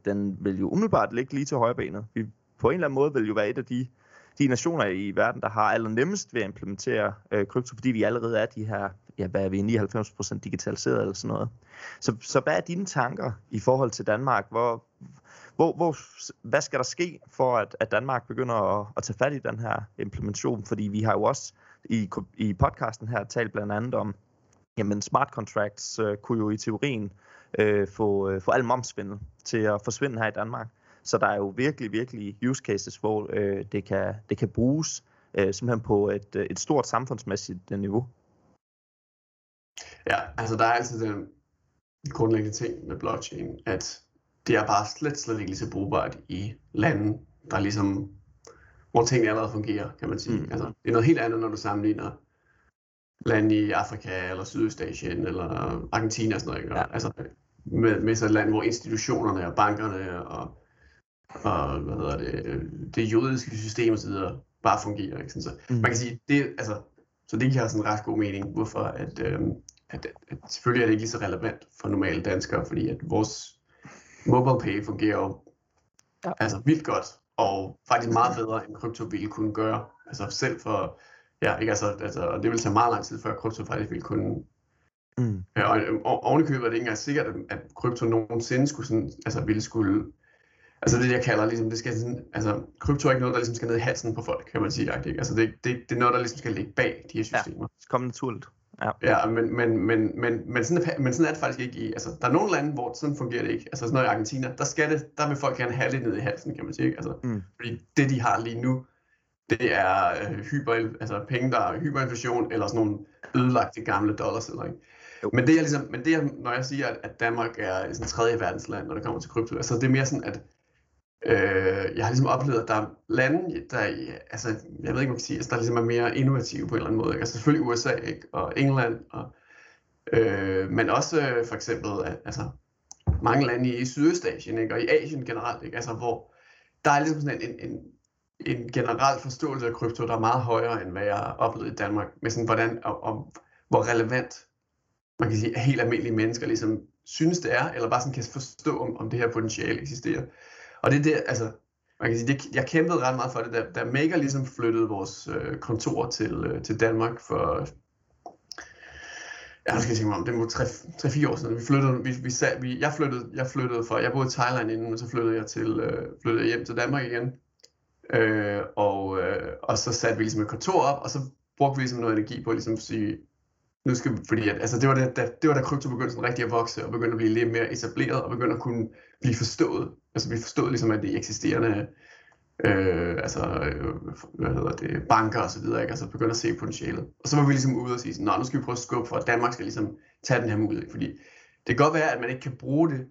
den vil jo umiddelbart ligge lige til højrebenet. Vi på en eller anden måde vil jo være et af de nationer i verden, der har allernemmest ved at implementere krypto, fordi vi allerede er de her, ja, hvad er vi, 99% digitaliseret eller sådan noget. Så hvad er dine tanker i forhold til Danmark? Hvad skal der ske for, at Danmark begynder at tage fat i den her implementation? Fordi vi har jo også i podcasten her talt blandt andet om, jamen smart contracts kunne jo i teorien få al momsvindel til at forsvinde her i Danmark. Så der er jo virkelig, virkelig use cases, hvor det kan bruges simpelthen på et stort samfundsmæssigt niveau. Ja, altså der er altid den grundlæggende ting med blockchain, at det er bare slet ikke lige så brugbart i lande, der ligesom, hvor tingene allerede fungerer, kan man sige. Altså, det er noget helt andet, når du sammenligner lande i Afrika, eller Sydøstasien, eller Argentina og sådan noget. Ikke? Ja. Altså, med sådan et land, hvor institutionerne og bankerne og det juridiske system og så videre bare fungerer, ikke? Så man kan sige, det altså, så det giver sådan en ret god mening, hvorfor at selvfølgelig er det ikke lige så relevant for normale danskere, fordi at vores MobilePay fungerer jo, altså vildt godt og faktisk meget bedre end krypto ville kunne gøre, altså selv for og det vil tage meget lang tid før krypto faktisk ville kunne. Og ovenikøbet er det ikke engang sikkert, at krypto nogensinde skulle det jeg kalder ligesom, det skal sådan, altså krypto er ikke noget, der ligesom skal ned i halsen på folk, kan man sige, ikke? Altså det er noget, der ligesom skal ligge bag de her systemer. Ja, det kommer naturligt. Ja, men sådan er det faktisk ikke i, altså der er nogle lande, hvor sådan fungerer det ikke. Altså sådan noget i Argentina, der vil folk gerne have det ned i halsen, kan man sige, ikke? Altså fordi det de har lige nu, det er penge, der er hyperinflation eller sådan nogle ødelagte gamle dollarsedler, ikke? Men det er ligesom, når jeg siger, at Danmark er sådan tredje verdensland, når det kommer til krypto, altså det er mere sådan, at jeg har ligesom oplevet, at der er lande, der, altså, jeg ved ikke, man kan sige, at der ligesom er mere innovative på en eller anden måde. Ikke? Altså selvfølgelig USA, ikke? Og England, men også for eksempel altså, mange lande i Sydøstasien, ikke? Og i Asien generelt, ikke? Altså, hvor der er ligesom sådan en en generel forståelse af krypto, der er meget højere, end hvad jeg oplevede i Danmark, med sådan, hvordan, og hvor relevant, man kan sige, helt almindelige mennesker ligesom synes det er, eller bare sådan kan forstå, om det her potentiale eksisterer. Og det er det, altså, man kan sige, det, jeg kæmpede ret meget for det, da Maker ligesom flyttede vores kontor til Danmark for, jeg skal tænke mig om, det var 3-4 år siden. Jeg boede i Thailand inden, men så flyttede jeg hjem til Danmark igen. Og så satte vi ligesom et kontor op, og så brugte vi ligesom noget energi på ligesom at sige, nu skal vi, fordi at, altså det var da krypto begyndte sådan rigtig at vokse, og begyndte at blive lidt mere etableret, og begyndte at kunne blive forstået. Altså vi forstod ligesom, at det eksisterende, banker og så videre, ikke? Altså begyndte at se potentialet. Og så var vi ligesom ude og sige, nu skal vi prøve at skubbe for, at Danmark skal ligesom tage den her mulighed, fordi det kan godt være, at man ikke kan bruge det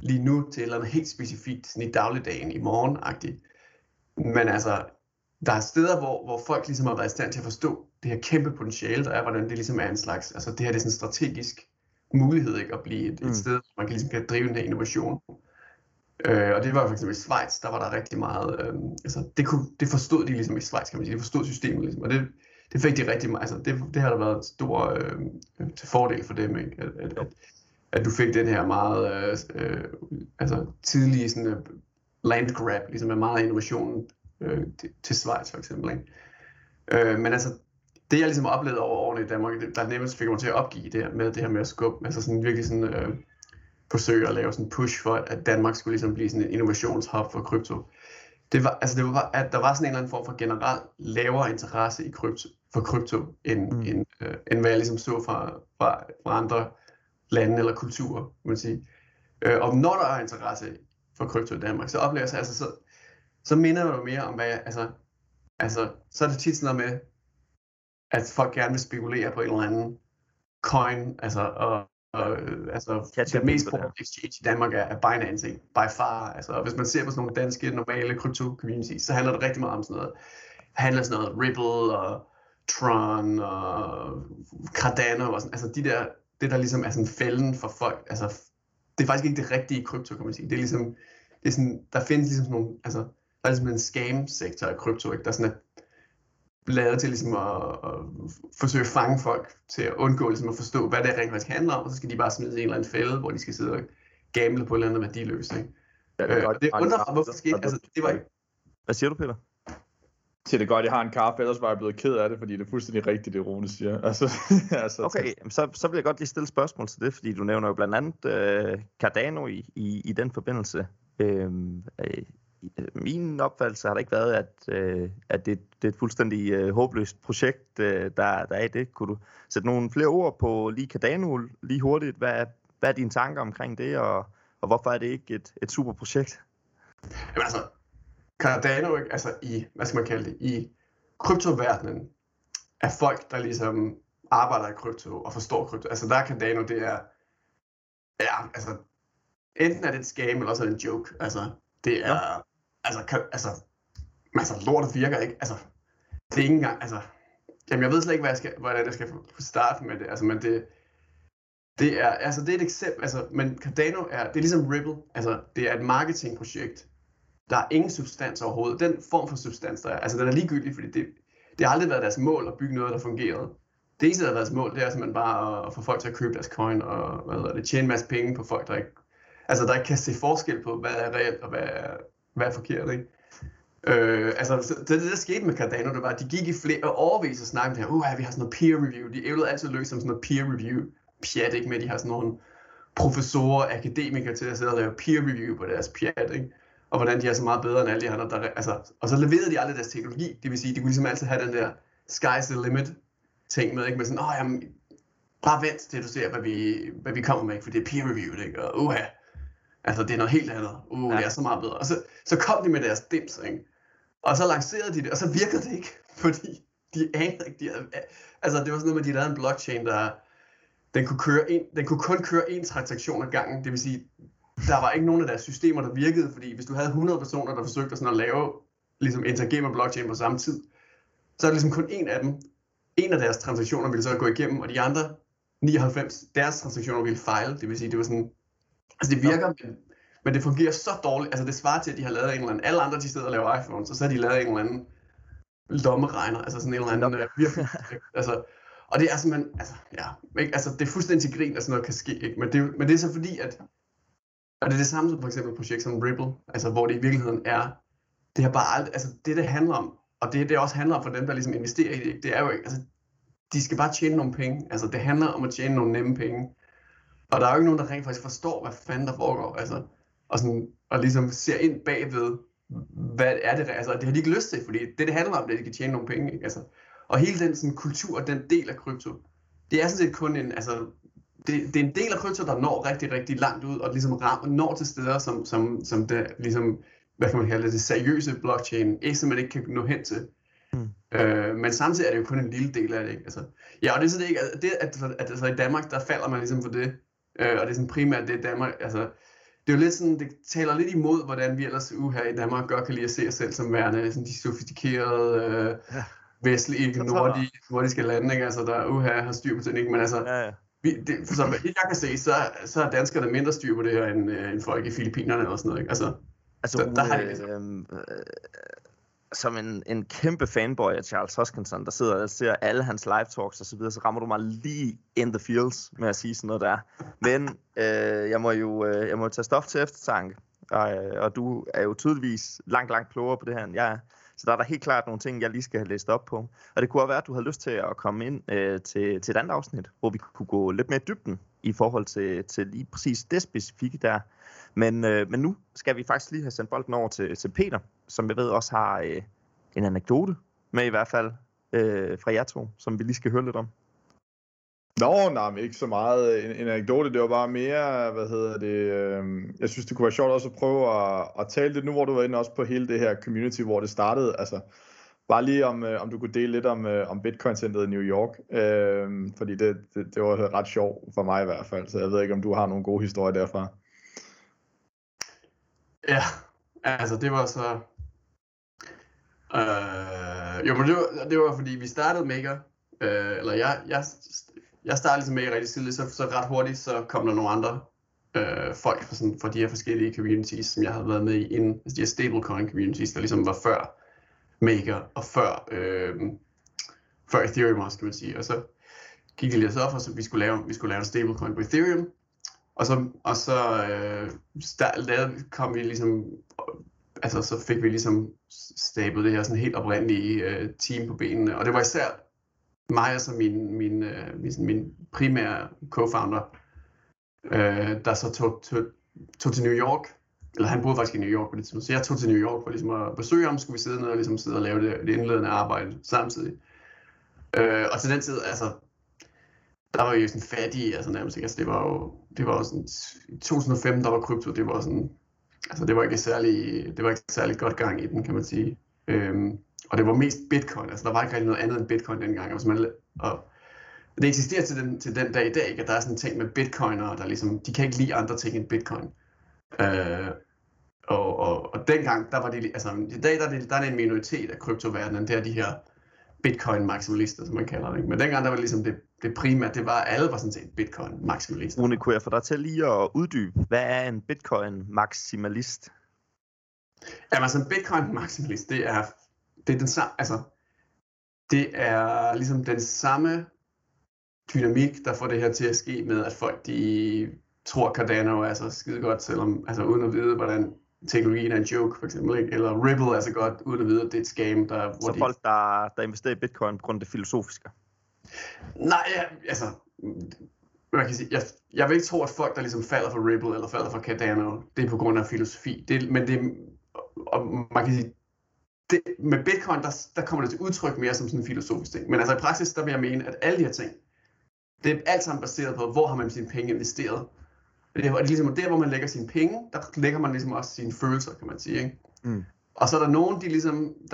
lige nu til et eller andet helt specifikt, sådan i dagligdagen, i morgen-agtigt. Men altså, der er steder, hvor folk ligesom har været i stand til at forstå det her kæmpe potentiale, der er, hvordan det ligesom er en slags, altså det her det er sådan en strategisk mulighed, ikke, at blive et sted, hvor man kan ligesom kan drive den her innovation. Og det var jo for eksempel i Schweiz, der var der rigtig meget, det forstod de ligesom i Schweiz, kan man sige, de forstod systemet ligesom, og det fik de rigtig meget, altså det har der været en stor til fordel for dem, ikke? At du fik den her meget, tidlige sådan landgrab, ligesom er meget innovation til Schweiz for eksempel, ikke? Men altså, det jeg ligesom oplevede over årene i Danmark, der nemmest fik mig til at opgive det her med, at skubbe, altså sådan virkelig sådan forsøge at lave sådan en push for, at Danmark skulle ligesom blive sådan en innovationshub for krypto. Det var, at der var sådan en eller anden form for generelt lavere interesse i krypto, end hvad jeg ligesom så fra andre lande eller kulturer, må man sige. Og når der er interesse for krypto i Danmark, så oplever jeg, altså så minder det jo mere om, hvad jeg, altså så er det tit sådan noget med, at folk gerne vil spekulere på en eller anden coin, det mest populære exchange i Danmark er Binance, ikke? By far. Altså, hvis man ser på sådan nogle danske normale krypto-communities, så handler det rigtig meget om sådan noget. Det handler sådan noget Ripple og Tron og Cardano og sådan. Altså det der ligesom er sådan fælden for folk, altså det er faktisk ikke det rigtige krypto, kan man sige. Det er ligesom, det er sådan, der findes ligesom sådan nogle, altså der er ligesom en scam-sektor af krypto, ikke? Der sådan er lavet til ligesom at forsøge at fange folk til at undgå ligesom at forstå, hvad det rent faktisk handler om, og så skal de bare smide en eller anden fælde, hvor de skal sidde og gamble på et eller andet værdiløst, ikke? Ja, det undrer mig, hvorfor skete, altså det var ikke... Hvad siger du, Peter? Til det godt, jeg har en kaffe, ellers var jeg blevet ked af det, fordi det er fuldstændig rigtigt, det Rune siger. Okay, så vil jeg godt lige stille spørgsmål til det, fordi du nævner jo blandt andet Cardano i den forbindelse. Min opfattelse har der ikke været, at det er et fuldstændig håbløst projekt, der er i det. Kunne du sætte nogle flere ord på lige Cardano lige hurtigt? Hvad er dine tanker omkring det, og hvorfor er det ikke et super projekt? Jamen altså, Cardano, ikke? Altså i, hvad skal man kalde det, i kryptoverdenen er folk, der ligesom arbejder i krypto og forstår krypto. Altså der er Cardano, det er, ja, altså enten er det et scam, eller også er det en joke. Altså det er, ja. altså lortet virker ikke, altså det er ikke engang, altså, jamen jeg ved slet ikke, hvordan jeg skal starte med det, altså, men det er, altså det er et eksempel, altså, men Cardano er, det er ligesom Ripple, altså det er et marketingprojekt. Der er ingen substans overhovedet. Den form for substans, der er, altså den er ligegyldig, fordi det har aldrig været deres mål at bygge noget, der fungerede. Det eneste, der har været deres mål, det er simpelthen bare at få folk til at købe deres coin, og tjene en masse penge på folk, der ikke kan se forskel på, hvad er reelt, og hvad er forkert, ikke? Det der skete med Cardano, det var, at de gik i flere årvis og snakkede om det her, vi har sådan noget peer review. De ævlede altid løs om sådan noget peer review. Pjat, ikke? Med de har sådan nogle professorer, akademikere til at sidde og lave peer review på deres pjat, ikke? Og hvordan de er så meget bedre end alle de andre, og så leverede de aldrig deres teknologi, det vil sige, de kunne ligesom altid have den der sky's the limit ting med, ikke? Med sådan, jamen, bare vent til du ser, hvad vi kommer med, ikke? For det er peer-reviewed, ikke? Og det er noget helt andet, ja. Det er så meget bedre, og så kom de med deres dims, ikke? Og så lancerede de det, og så virkede det ikke, fordi de anede ikke, det var sådan noget med, de lavede en blockchain, der den kunne kun køre en transaktion ad gangen, det vil sige, der var ikke nogen af deres systemer, der virkede, fordi hvis du havde 100 personer, der forsøgte sådan at lave, ligesom interagere med blockchain på samme tid, så er det ligesom kun en af deres transaktioner ville så gå igennem, og de andre 99, deres transaktioner ville fejle, det vil sige, det var sådan, altså det virker, Men det fungerer så dårligt. Altså det svarer til, at de har lavet en eller anden. Alle andre, de sidder og laver iPhones, og så har de lavet en eller anden lommeregner. Altså sådan en eller anden virkelig. Altså, og det er simpelthen, altså, ja, ikke? Altså, det er fuldstændig til grin, at sådan noget kan ske. Ikke? Men det er så fordi, at og det er det samme som for eksempel et projekt som Ripple, altså hvor det i virkeligheden er, det har bare alt, altså det handler om, og det også handler om for dem, der ligesom investerer i det, det er jo ikke, altså de skal bare tjene nogle penge, altså det handler om at tjene nogle nemme penge, og der er jo ikke nogen, der rent faktisk forstår, hvad fanden der foregår, altså, og sådan, og ligesom ser ind bagved, hvad er det, altså det har de ikke lyst til, fordi det handler om, det er, at de kan tjene nogle penge, ikke? Altså, og hele den sådan kultur, og den del af krypto, det er sådan set kun en, altså, det er en del af krypto, der når rigtig, rigtig langt ud, og ligesom når til steder, som det, ligesom, hvad kan man kalde det, det seriøse blockchain, ikke som man ikke kan nå hen til. Men samtidig er det jo kun en lille del af det, ikke? Altså, ja, og det er så det ikke, altså, det, at altså, i Danmark, der falder man ligesom for det, og det er sådan primært det Danmark, altså, det er jo lidt sådan, det taler lidt imod, hvordan vi ellers her i Danmark godt kan lide at se os selv som værende, sådan de sofistikerede, vestlige, nordiske lande, ikke? Altså, der har styr på ting, ikke? Men altså, ja. Som jeg kan se, så er danskerne mindre styr på det her, end folk i Filippinerne og sådan noget, ikke? Altså der har de ligesom... Som en kæmpe fanboy af Charles Hoskinson, der sidder og ser alle hans live talks og så videre, så rammer du mig lige in the feels med at sige sådan noget der. Men jeg må jo tage stof til eftertanke, og du er jo tydeligvis langt klogere på det her, end jeg er. Så der er der helt klart nogle ting, jeg lige skal have læst op på. Og det kunne også være, at du havde lyst til at komme ind til et andet afsnit, hvor vi kunne gå lidt mere i dybden i forhold til lige præcis det specifikke der. Men nu skal vi faktisk lige have sendt bolden over til Peter, som jeg ved også har en anekdote med i hvert fald fra jer to, som vi lige skal høre lidt om. Nej, ikke så meget en anekdote, det var bare mere, jeg synes det kunne være sjovt også at prøve at tale lidt nu, hvor du var inde også på hele det her community, hvor det startede, altså bare lige om du kunne dele lidt om Bitcoin-centret i New York, fordi det var ret sjovt for mig i hvert fald, så jeg ved ikke om du har nogle gode historier derfra. Ja, altså det var så, men det var fordi vi startede Maker, jeg startede ligesom med i rigtig tidligt, så ret hurtigt, så kom der nogle andre folk fra de her forskellige communities, som jeg havde været med i inden, altså de her stablecoin communities, der ligesom var før Maker og før Ethereum også, kan man sige. Og så gik det lidt op, og så vi skulle lave en stablecoin på Ethereum, kom vi ligesom, altså så fik vi ligesom stablet det her sådan helt oprindelige team på benene, og det var især mig og så min primære co-founder, der så tog til New York, eller han boede faktisk i New York på det tidspunkt, så jeg tog til New York for ligesom at besøge ham, skulle vi sidde ned og ligesom sidde og lave det indledende arbejde samtidig. Og til den tid, altså, der var jo sådan fattige, altså nærmest ikke, altså det var jo sådan, i 2015 der var krypto, det var sådan, altså det var ikke særlig godt gang i den, kan man sige. Og det var mest Bitcoin, altså der var ikke rigtig noget andet end Bitcoin dengang. Og det eksisterer til den dag i dag, ikke? At der er sådan en ting med Bitcoinere, der ligesom, de kan ikke lide andre ting end Bitcoin. Og dengang, der var det, altså i dag der er en minoritet af kryptoverdenen, det er de her Bitcoin-maksimalister, som man kalder det, ikke? Men dengang, der var ligesom det primært, det var, alle var sådan set Bitcoin-maksimalister. Rune, kunne jeg få dig til lige at uddybe, hvad er en Bitcoin-maksimalist? Jamen altså en Bitcoin-maksimalist, det er den samme, altså det er ligesom den samme dynamik, der får det her til at ske med, at folk de tror Cardano er så skide godt, selvom altså uden at vide hvordan teknologien er en joke for eksempel, ikke? Eller Ripple er så godt uden at vide at det er et scam, der så folk der investerer i Bitcoin på grund af det filosofiske. Nej, altså man kan sige, jeg vil ikke tro at folk der ligesom falder for Ripple eller falder for Cardano, det er på grund af filosofi. Man kan sige det, med Bitcoin, der kommer det til udtryk mere som sådan en filosofisk ting. Men altså i praksis, der vil jeg mene, at alle de her ting, det er alt sammen baseret på, hvor har man sine penge investeret. Og det er ligesom der, hvor man lægger sine penge, der lægger man ligesom også sine følelser, kan man sige, ikke? Mm. Og så er der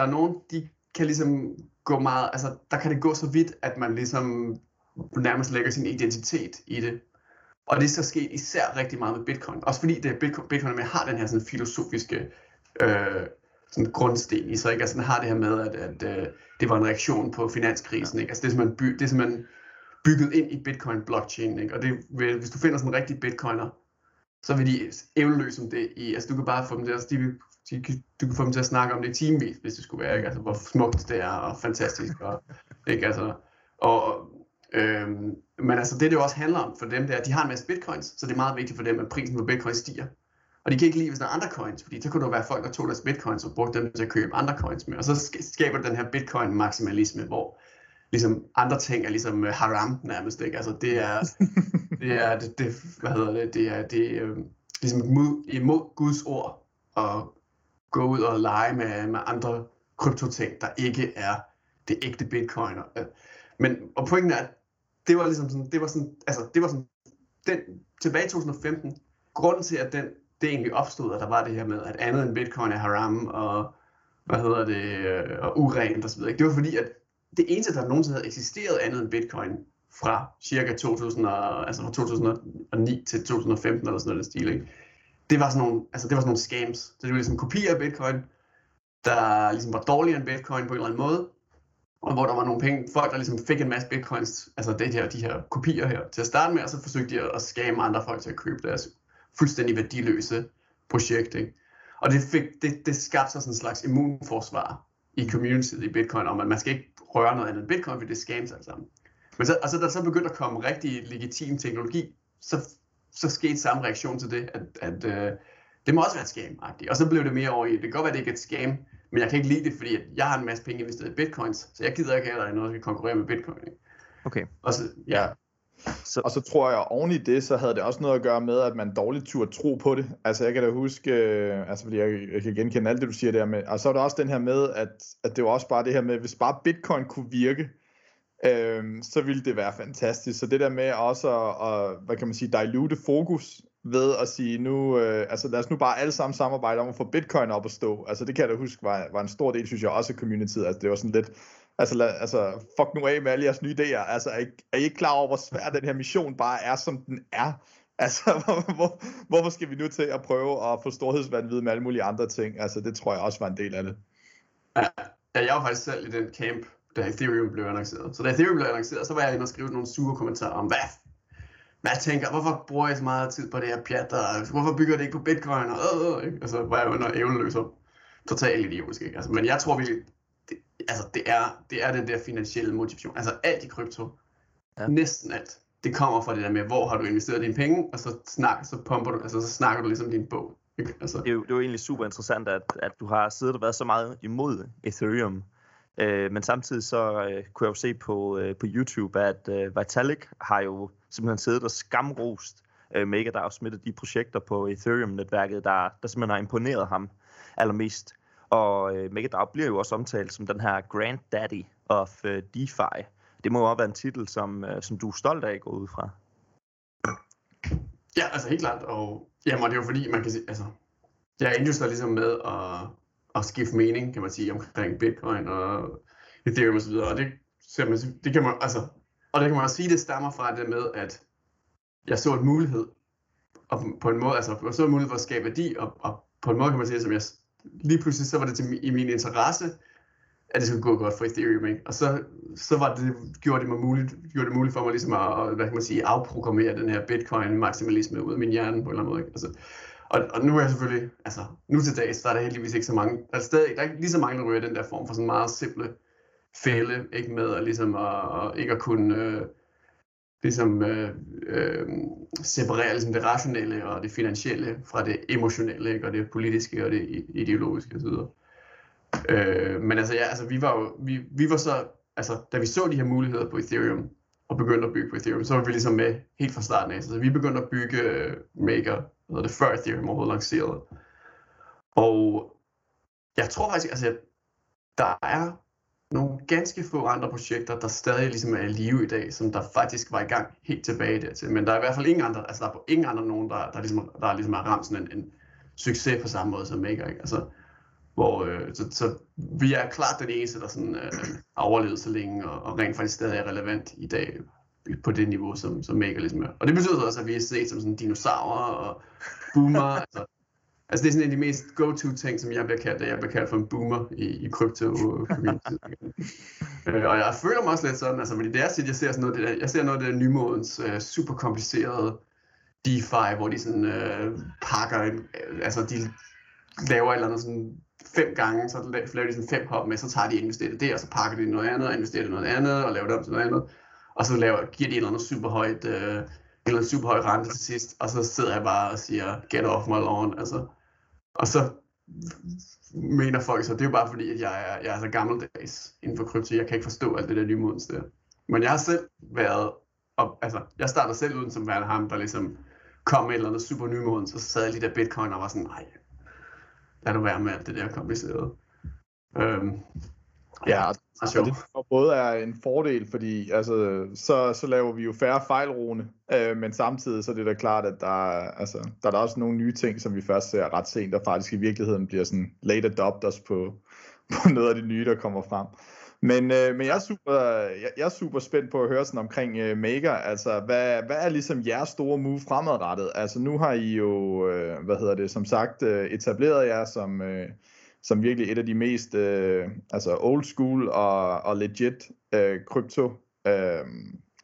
nogen, de kan ligesom gå meget, altså der kan det gå så vidt, at man ligesom nærmest lægger sin identitet i det. Og det er så sket især rigtig meget med Bitcoin. Også fordi det Bitcoin med har den her sådan filosofiske... sådan en grundsten i sig, ikke? Altså den har det her med, at det var en reaktion på finanskrisen, ikke? Altså det er simpelthen bygget ind i Bitcoin-blockchain, ikke? Og det, hvis du finder sådan en rigtig bitcoiner, så vil de evneløse om det i, altså du kan bare få dem til at, du kan få dem til at snakke om det i timevis, hvis det skulle være, ikke? Altså hvor smukt det er, og fantastisk, og, ikke? Altså, men altså det jo også handler om for dem, det er, at de har en masse bitcoins, så det er meget vigtigt for dem, at prisen på bitcoin stiger. Og de kan ikke lide, hvis der er andre coins, fordi så kunne der være folk, der tog deres bitcoins og brugte dem til at købe andre coins med. Og så skaber den her bitcoin-maksimalisme, hvor ligesom andre ting er ligesom haram nærmest, ikke? Altså det er ligesom imod Guds ord at gå ud og lege med andre kryptoting, der ikke er det ægte bitcoin. Men og pointen er, at det var ligesom sådan, tilbage i 2015, grunden til, at det egentlig opstod, at der var det her med, at andet end bitcoin er haram og og urent og så videre. Det var fordi, at det eneste, der nogensinde havde eksisteret andet end bitcoin fra cirka 2009 til 2015 eller sådan noget stil, ikke? Det var sådan nogle, scams. Så det var ligesom kopier af bitcoin, der ligesom var dårligere end bitcoin på en eller anden måde, og hvor der var nogle penge, folk der ligesom fik en masse bitcoins, altså de her kopier her til at starte med, og så forsøgte de at skamme andre folk til at købe deres fuldstændig værdiløse projekt, ikke? Og det skabte sig sådan en slags immunforsvar i communityet i bitcoin, om at man skal ikke røre noget andet end bitcoin, fordi det scams alt sammen. Men så, da så begyndte at komme rigtig legitim teknologi, så skete samme reaktion til det, at det må også være et scam-agtigt. Og så blev det mere over i, det kan godt være, at det ikke er et scam, men jeg kan ikke lide det, fordi jeg har en masse penge investeret i bitcoins, så jeg gider ikke heller noget, der kan konkurrere med bitcoin, ikke? Okay. Og så, ja. Og så tror jeg, oven i det, så havde det også noget at gøre med, at man dårligt turde tro på det. Altså jeg kan da huske, fordi jeg kan genkende alt det, du siger der med. Og så er der også den her med, at det var også bare det her med, hvis bare bitcoin kunne virke, så ville det være fantastisk. Så det der med også at dilute fokus ved at sige, lad os nu bare alle sammen samarbejde om at få bitcoin op at stå. Altså det kan jeg da huske, var en stor del, synes jeg, også af communityet. Altså det var sådan lidt, fuck nu af med alle jeres nye idéer. Altså er I ikke klar over, hvor svær den her mission bare er, som den er? Altså hvorfor skal vi nu til at prøve at få storhedsvanvid med alle mulige andre ting? Altså det tror jeg også var en del af det. Ja, jeg var faktisk selv i den camp, da Ethereum blev annonceret. Så da Ethereum blev annonceret, så var jeg inde og skrive nogle sure kommentarer om, hvad jeg tænker, hvorfor bruger jeg så meget tid på det her pjat, og hvorfor bygger det ikke på bitcoin, og altså var jeg under evneløs og totalt idiotisk, ikke? Altså, men jeg tror virkelig, det er den der finansielle motivation, altså alt i krypto, ja. Næsten alt, det kommer fra det der med, hvor har du investeret dine penge, og så snakker du ligesom din bog, ikke? Altså. Det er jo egentlig super interessant, at du har siddet og været så meget imod Ethereum, men samtidig så kunne jeg jo se på YouTube, at Vitalik har jo simpelthen siddet og skamrost MakerDAO smittet de projekter på Ethereum-netværket, der simpelthen har imponeret ham allermest. Og MakerDAO bliver jo også omtalt som den her granddaddy of DeFi. Det må jo også være en titel, som du er stolt af at gå ud fra. Ja, altså helt klart. Og det er jo fordi, man kan sige, altså, jeg indjuster ligesom med at skifte mening, kan man sige, omkring bitcoin og Ethereum og så videre. Og det kan man også sige, det stammer fra det med, at jeg så en mulighed, og på en måde, altså jeg så en mulighed for at skabe værdi, og på en måde kan man sige, som jeg lige pludselig, så var det i min interesse, at det skulle gå godt for Ethereum, ikke? Og så var det, gjorde det muligt for mig ligesom at afprogrammere den her bitcoin-maksimalisme ud af min hjerne på en eller anden måde, ikke? Altså, og nu er jeg selvfølgelig, altså nu til dags, der er der heldigvis ikke så mange, der er ikke lige så mange, der ryger den der form for sådan meget simple fælde, ikke, med at ligesom ikke at kunne separere ligesom det rationelle og det finansielle fra det emotionelle, ikke, og det politiske og det ideologiske osv. Men altså ja, altså vi var så da vi så de her muligheder på Ethereum og begyndte at bygge på Ethereum, så var vi ligesom med helt fra starten af, så vi begyndte at bygge før Ethereum overhovedet lanceret. Og jeg tror faktisk, altså der er nogle ganske få andre projekter, der stadig ligesom er i live i dag, som der faktisk var i gang helt tilbage dertil. Men der er i hvert fald ingen andre, altså der er på ingen andre nogen, der ligesom har ramt sådan en succes på samme måde som Maker, ikke? Altså, så vi er klart den eneste, der sådan har overlevet så længe, og rent faktisk stadig er relevant i dag på det niveau, som Maker ligesom er. Og det betyder også, at vi er set som sådan dinosaurer og boomer. Altså det er sådan en af de mest go-to-ting, som jeg bliver kaldt, da jeg bliver kaldt for en boomer i krypto-community. Og jeg føler mig også lidt sådan, fordi det er sådan noget af det der nymodens superkomplicerede DeFi, hvor de sådan pakker, altså de laver et eller andet sådan 5 gange, så laver de sådan 5 hop med, så tager de investerer det, og så pakker de noget andet, og investerer det noget andet, og laver det om til noget andet, og så giver de et eller andet superhøjt, eller superhøj rente til sidst, og så sidder jeg bare og siger, get off my lawn, altså. Og så mener folk så, det er jo bare fordi, at jeg er så gammeldags inden for krypto, jeg kan ikke forstå alt det der nye modens der. Men jeg har selv været, jeg startede selv uden som værende ham, der ligesom kom med et eller andet super nye modens, og så sad jeg lige der bitcoin og var sådan, nej, lad nu være med alt det der komplicerede. Ja, det både er en fordel, fordi altså, så laver vi jo færre fejlrone, men samtidig så er det da klart, at der er også nogle nye ting, som vi først ser ret sent, der faktisk i virkeligheden bliver sådan late adopters på noget af det nye, der kommer frem. Men jeg er super spændt på at høre sådan omkring Maker, altså hvad er ligesom jeres store move fremadrettet? Altså nu har I jo, som sagt, etableret jer som virkelig et af de mest old school og legit krypto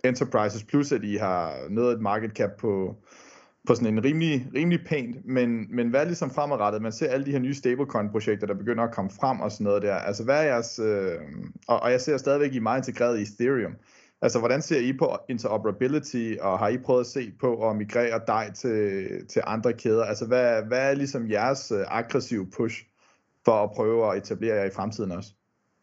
enterprises, plus at I har nået et market cap på sådan en rimelig pænt, men hvad er ligesom fremadrettet? Man ser alle de her nye stablecoin-projekter, der begynder at komme frem og sådan noget der. Altså hvad er jeres, og jeg ser stadigvæk, I er meget integreret i Ethereum. Altså hvordan ser I på interoperability, og har I prøvet at se på at migrere Dai til andre kæder? Altså hvad er ligesom jeres aggressive push for at prøve at etablere jer i fremtiden også?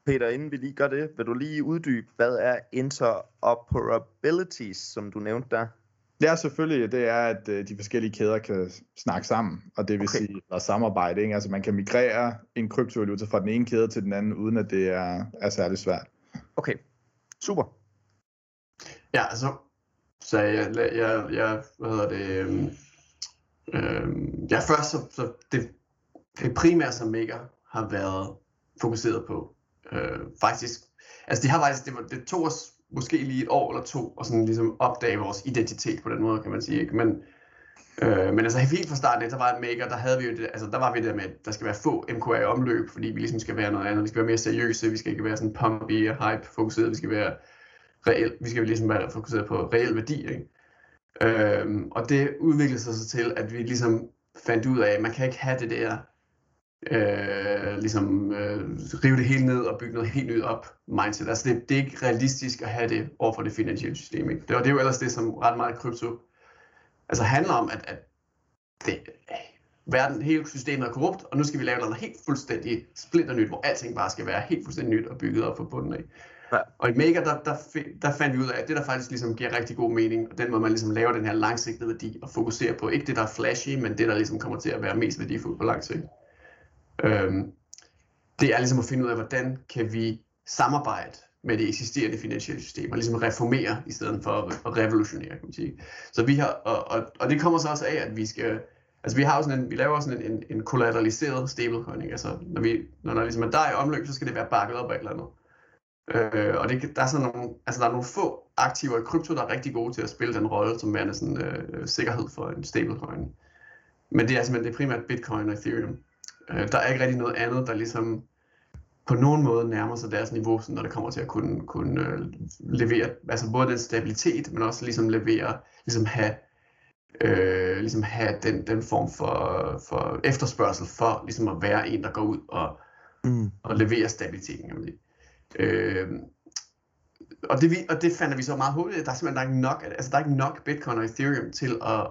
Peter, inden vi lige gør det, vil du lige uddybe, hvad er interoperabilities, som du nævnte der? Ja, selvfølgelig. Det er, at de forskellige kæder kan snakke sammen, og det vil sige, at der er samarbejde, ikke? Altså man kan migrere en kryptovaluta fra den ene kæde til den anden, uden at det er særlig svært. Okay, super. Ja, altså, så jeg først, så det primært som Maker har været fokuseret på, faktisk, altså de har faktisk, det tog os måske lige 1 år eller 2, og sådan ligesom opdage vores identitet på den måde, kan man sige, ikke? Men altså helt fra starten, så var Maker, der havde vi jo det, altså der var vi der med, at der skal være få MKR omløb, fordi vi ligesom skal være noget andet, vi skal være mere seriøse, vi skal ikke være sådan pumpy og hype fokuseret, vi skal være reelt, vi skal ligesom være fokuseret på reel værdi, ikke? Og det udviklede sig så til, at vi ligesom fandt ud af, at man kan ikke have det der rive det hele ned og bygge noget helt nyt op mindset. Altså det er ikke realistisk at have det over for det finansielle system, ikke? Det er jo ellers det, som ret meget krypto altså handler om, at verden, hele systemet er korrupt, og nu skal vi lave noget helt fuldstændig splinter nyt, hvor alting bare skal være helt fuldstændig nyt og bygget op fra bunden af. Ja. Og i Maker, der fandt vi ud af, at det der faktisk ligesom giver rigtig god mening, og den måde man ligesom laver den her langsigtede værdi og fokuserer på, ikke det der er flashy, men det der ligesom kommer til at være mest værdifuldt på lang sigt. Det er ligesom at finde ud af, hvordan kan vi samarbejde med det eksisterende finansielle system og ligesom reformere i stedet for at revolutionere, kan man sige. Så vi har, og det kommer så også af, at vi skal, altså vi laver sådan en kollateraliseret stablecoin, ikke? Altså når der ligesom er der i omløb, så skal det være bakket op af et eller andet. Og der er sådan nogle, altså der er nogle få aktiver i krypto, der er rigtig gode til at spille den rolle som værende sådan sikkerhed for en stablecoin. Men det er simpelthen det primært Bitcoin og Ethereum. Der er ikke rigtig noget andet, der ligesom på nogen måde nærmer sig deres niveau, når det kommer til at kunne levere, altså både den stabilitet, men også ligesom levere, ligesom have den form for efterspørgsel for ligesom at være en, der går ud og leverer stabiliteten, kan man sige. Og det fandt vi så meget hurtigt, at der simpelthen der er ikke nok Bitcoin og Ethereum til at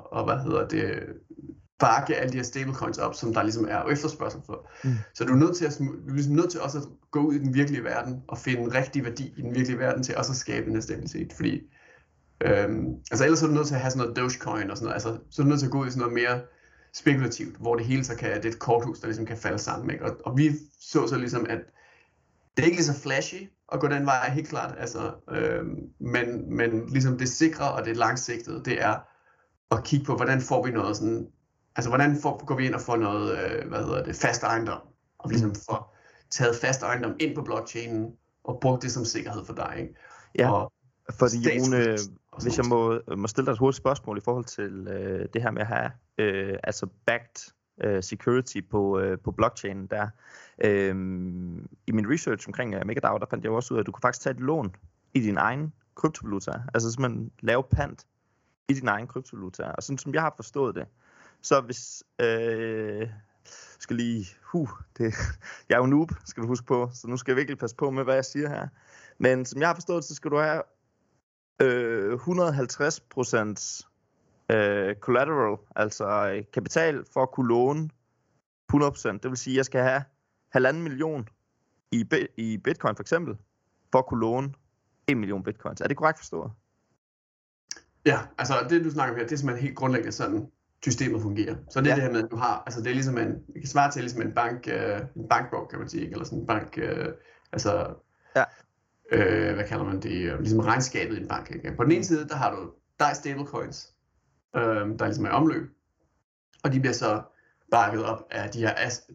bakke alle de her stablecoins op, som der ligesom er efterspørgsel for. Så du er nødt til at også at gå ud i den virkelige verden og finde rigtig værdi i den virkelige verden til også at skabe den her stabilitet, fordi ellers er du nødt til at have sådan noget Dogecoin og sådan noget, altså så er du nødt til at gå ud i sådan noget mere spekulativt, hvor det hele så kan, det er et korthus, der ligesom kan falde sammen, ikke? Og vi så ligesom, at det er ikke lige så flashy at gå den vej, helt klart, altså, men ligesom det sikre og det langsigtede, det er at kigge på, hvordan får vi noget sådan, altså hvordan går vi ind og får noget, fast ejendom, og ligesom får taget fast ejendom ind på blockchainen, og brugt det som sikkerhed for dig, ikke? Ja, og fordi Rune, hvis jeg må stille dig et hurtigt spørgsmål i forhold til det her med at have backed security på blockchainen der. I min research omkring MakerDAO, der fandt jeg også ud af, at du kunne faktisk tage et lån i din egen kryptovaluta, altså simpelthen lave pant i din egen kryptovaluta. Og sådan som jeg har forstået det, så hvis... skal lige... jeg er jo noob, skal du huske på. Så nu skal jeg virkelig passe på med, hvad jeg siger her. Men som jeg har forstået, så skal du have 150% collateral, altså kapital, for at kunne låne 100%. Det vil sige, at jeg skal have 1,5 million i bitcoin for eksempel, for at kunne låne 1 million bitcoins. Er det korrekt forstået? Ja, altså det du snakker om her, det er simpelthen helt grundlæggende sådan, systemet fungerer. Så det er det her med, at du har, altså det er ligesom en, det kan svare til ligesom en bank, en bankbog, kan man sige, eller sådan en bank, altså, hvad kalder man det, ligesom regnskabet i en bank. Ikke? På den ene side, der har du Dai stablecoins, der ligesom er omløb, og de bliver så bakket op af de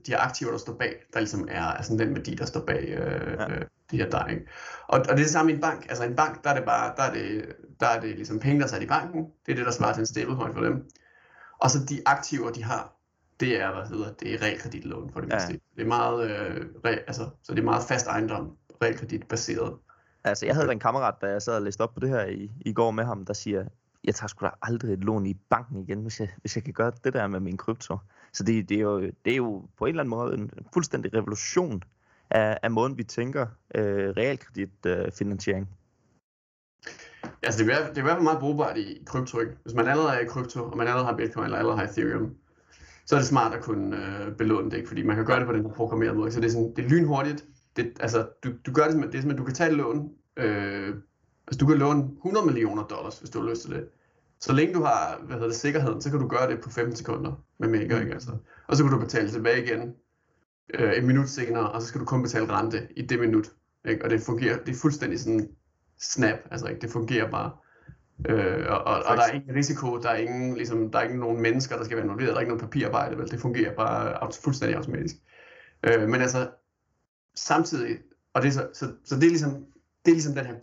her aktiver, der står bag, der ligesom er altså den værdi, der står bag de her Dai. Og det er det samme i en bank. Altså en bank, der er det bare, der er det ligesom penge, der sat i banken. Det er det, der svarer til en stablecoin for dem. Og så de aktiver, de har, det er, realkreditlån for det meste. Ja. Det er meget, så det er meget fast ejendom, realkreditbaseret. Altså, jeg havde en kammerat, da jeg sad og læste op på det her i går med ham, der siger, jeg tager sgu da aldrig et lån i banken igen, hvis jeg kan gøre det der med min krypto. Så det er jo på en eller anden måde en fuldstændig revolution af måden, vi tænker realkreditfinansiering. Altså det er i hvert fald meget brugbart i krypto, ikke? Hvis man allerede er i krypto, og man allerede har bitcoin, eller allerede har Ethereum, så er det smart at kunne belåne det, ikke? Fordi man kan gøre det på den her programmerede måde. Så det er, sådan, det er lynhurtigt. Altså, du gør det som, du kan tage et lån. Altså, du kan låne $100 million, hvis du har lyst til det. Så længe du har sikkerheden, så kan du gøre det på 15 sekunder med Maker, ikke? Altså. Og så kan du betale tilbage igen et minut senere, og så skal du kun betale rente i det minut, ikke? Og det fungerer, det er fuldstændig sådan... snap, altså ikke, det fungerer bare. Og der er ingen risiko, der er ingen nogen mennesker, der skal være involveret, der er ikke nogen papirarbejde, vel? Det fungerer bare fuldstændig automatisk. Men altså samtidig, og det er så det er ligesom den her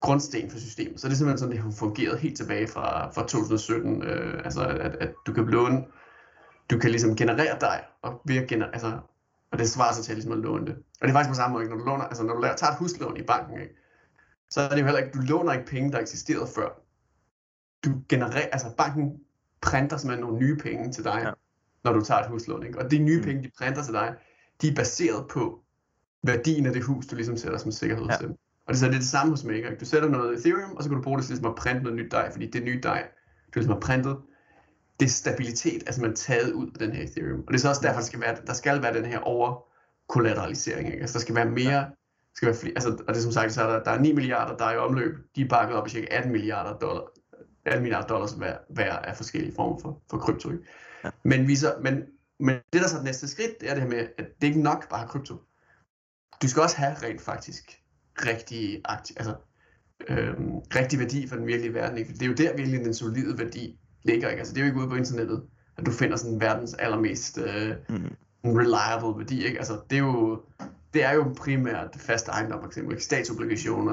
grundsten for systemet. Så det er simpelthen sådan, det har fungeret helt tilbage fra 2017, altså at du kan låne, du kan ligesom generere dig og og det svarer sig til ligesom at låne det. Og det er faktisk på samme måde, ikke? Når du låner, altså når du tager et huslån i banken, ikke? Så er det jo heller ikke, du låner ikke penge, der eksisterede før. Du genererer, altså banken printer simpelthen nogle nye penge til dig, når du tager et huslån, ikke? Og de nye penge, de printer til dig, de er baseret på værdien af det hus, du ligesom sætter som sikkerhed til. Og det er så lidt det samme hos Maker, ikke? Du sætter noget Ethereum, og så kan du bruge det til ligesom at printe noget nyt dig, fordi det nye dig, du ligesom har printet, det er stabilitet, altså man er taget ud af den her Ethereum. Og det er så også derfor, der skal være den her overkollateralisering, ikke? Altså der skal være mere... Skal være flere, altså, og det er som sagt, så er der er 9 milliarder, der er i omløb. De er bakket op i cirka $18 milliarder. $18 milliarder hver af forskellige former for krypto. Ja. Men det, der så er det næste skridt, det er det her med, at det ikke nok bare krypto. Du skal også have rent faktisk rigtig værdi for den virkelige verden. Ikke? Det er jo der virkelig den solide værdi ligger. Ikke? Altså, det er jo ikke ude på internettet, at du finder sådan verdens allermest reliable værdi. Ikke? Altså, det er jo primært fast ejendom, for eksempel statsobligationer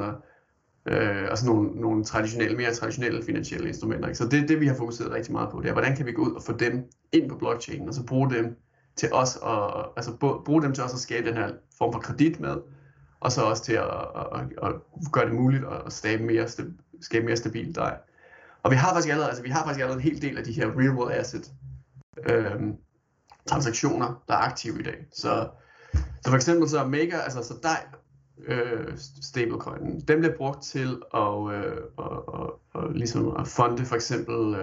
og sådan nogle mere traditionelle finansielle instrumenter. Ikke? Så det er det, vi har fokuseret rigtig meget på. Det er, hvordan kan vi gå ud og få dem ind på blockchainen, og så bruge dem til os at skabe den her form for kredit med, og så også til at gøre det muligt at skabe mere stabilt DAI. Og vi har faktisk allerede en hel del af de her real world asset transaktioner, der er aktive i dag. Så for eksempel så Maker, altså så Dai stablecoinen, den bliver brugt til ligesom at funde for eksempel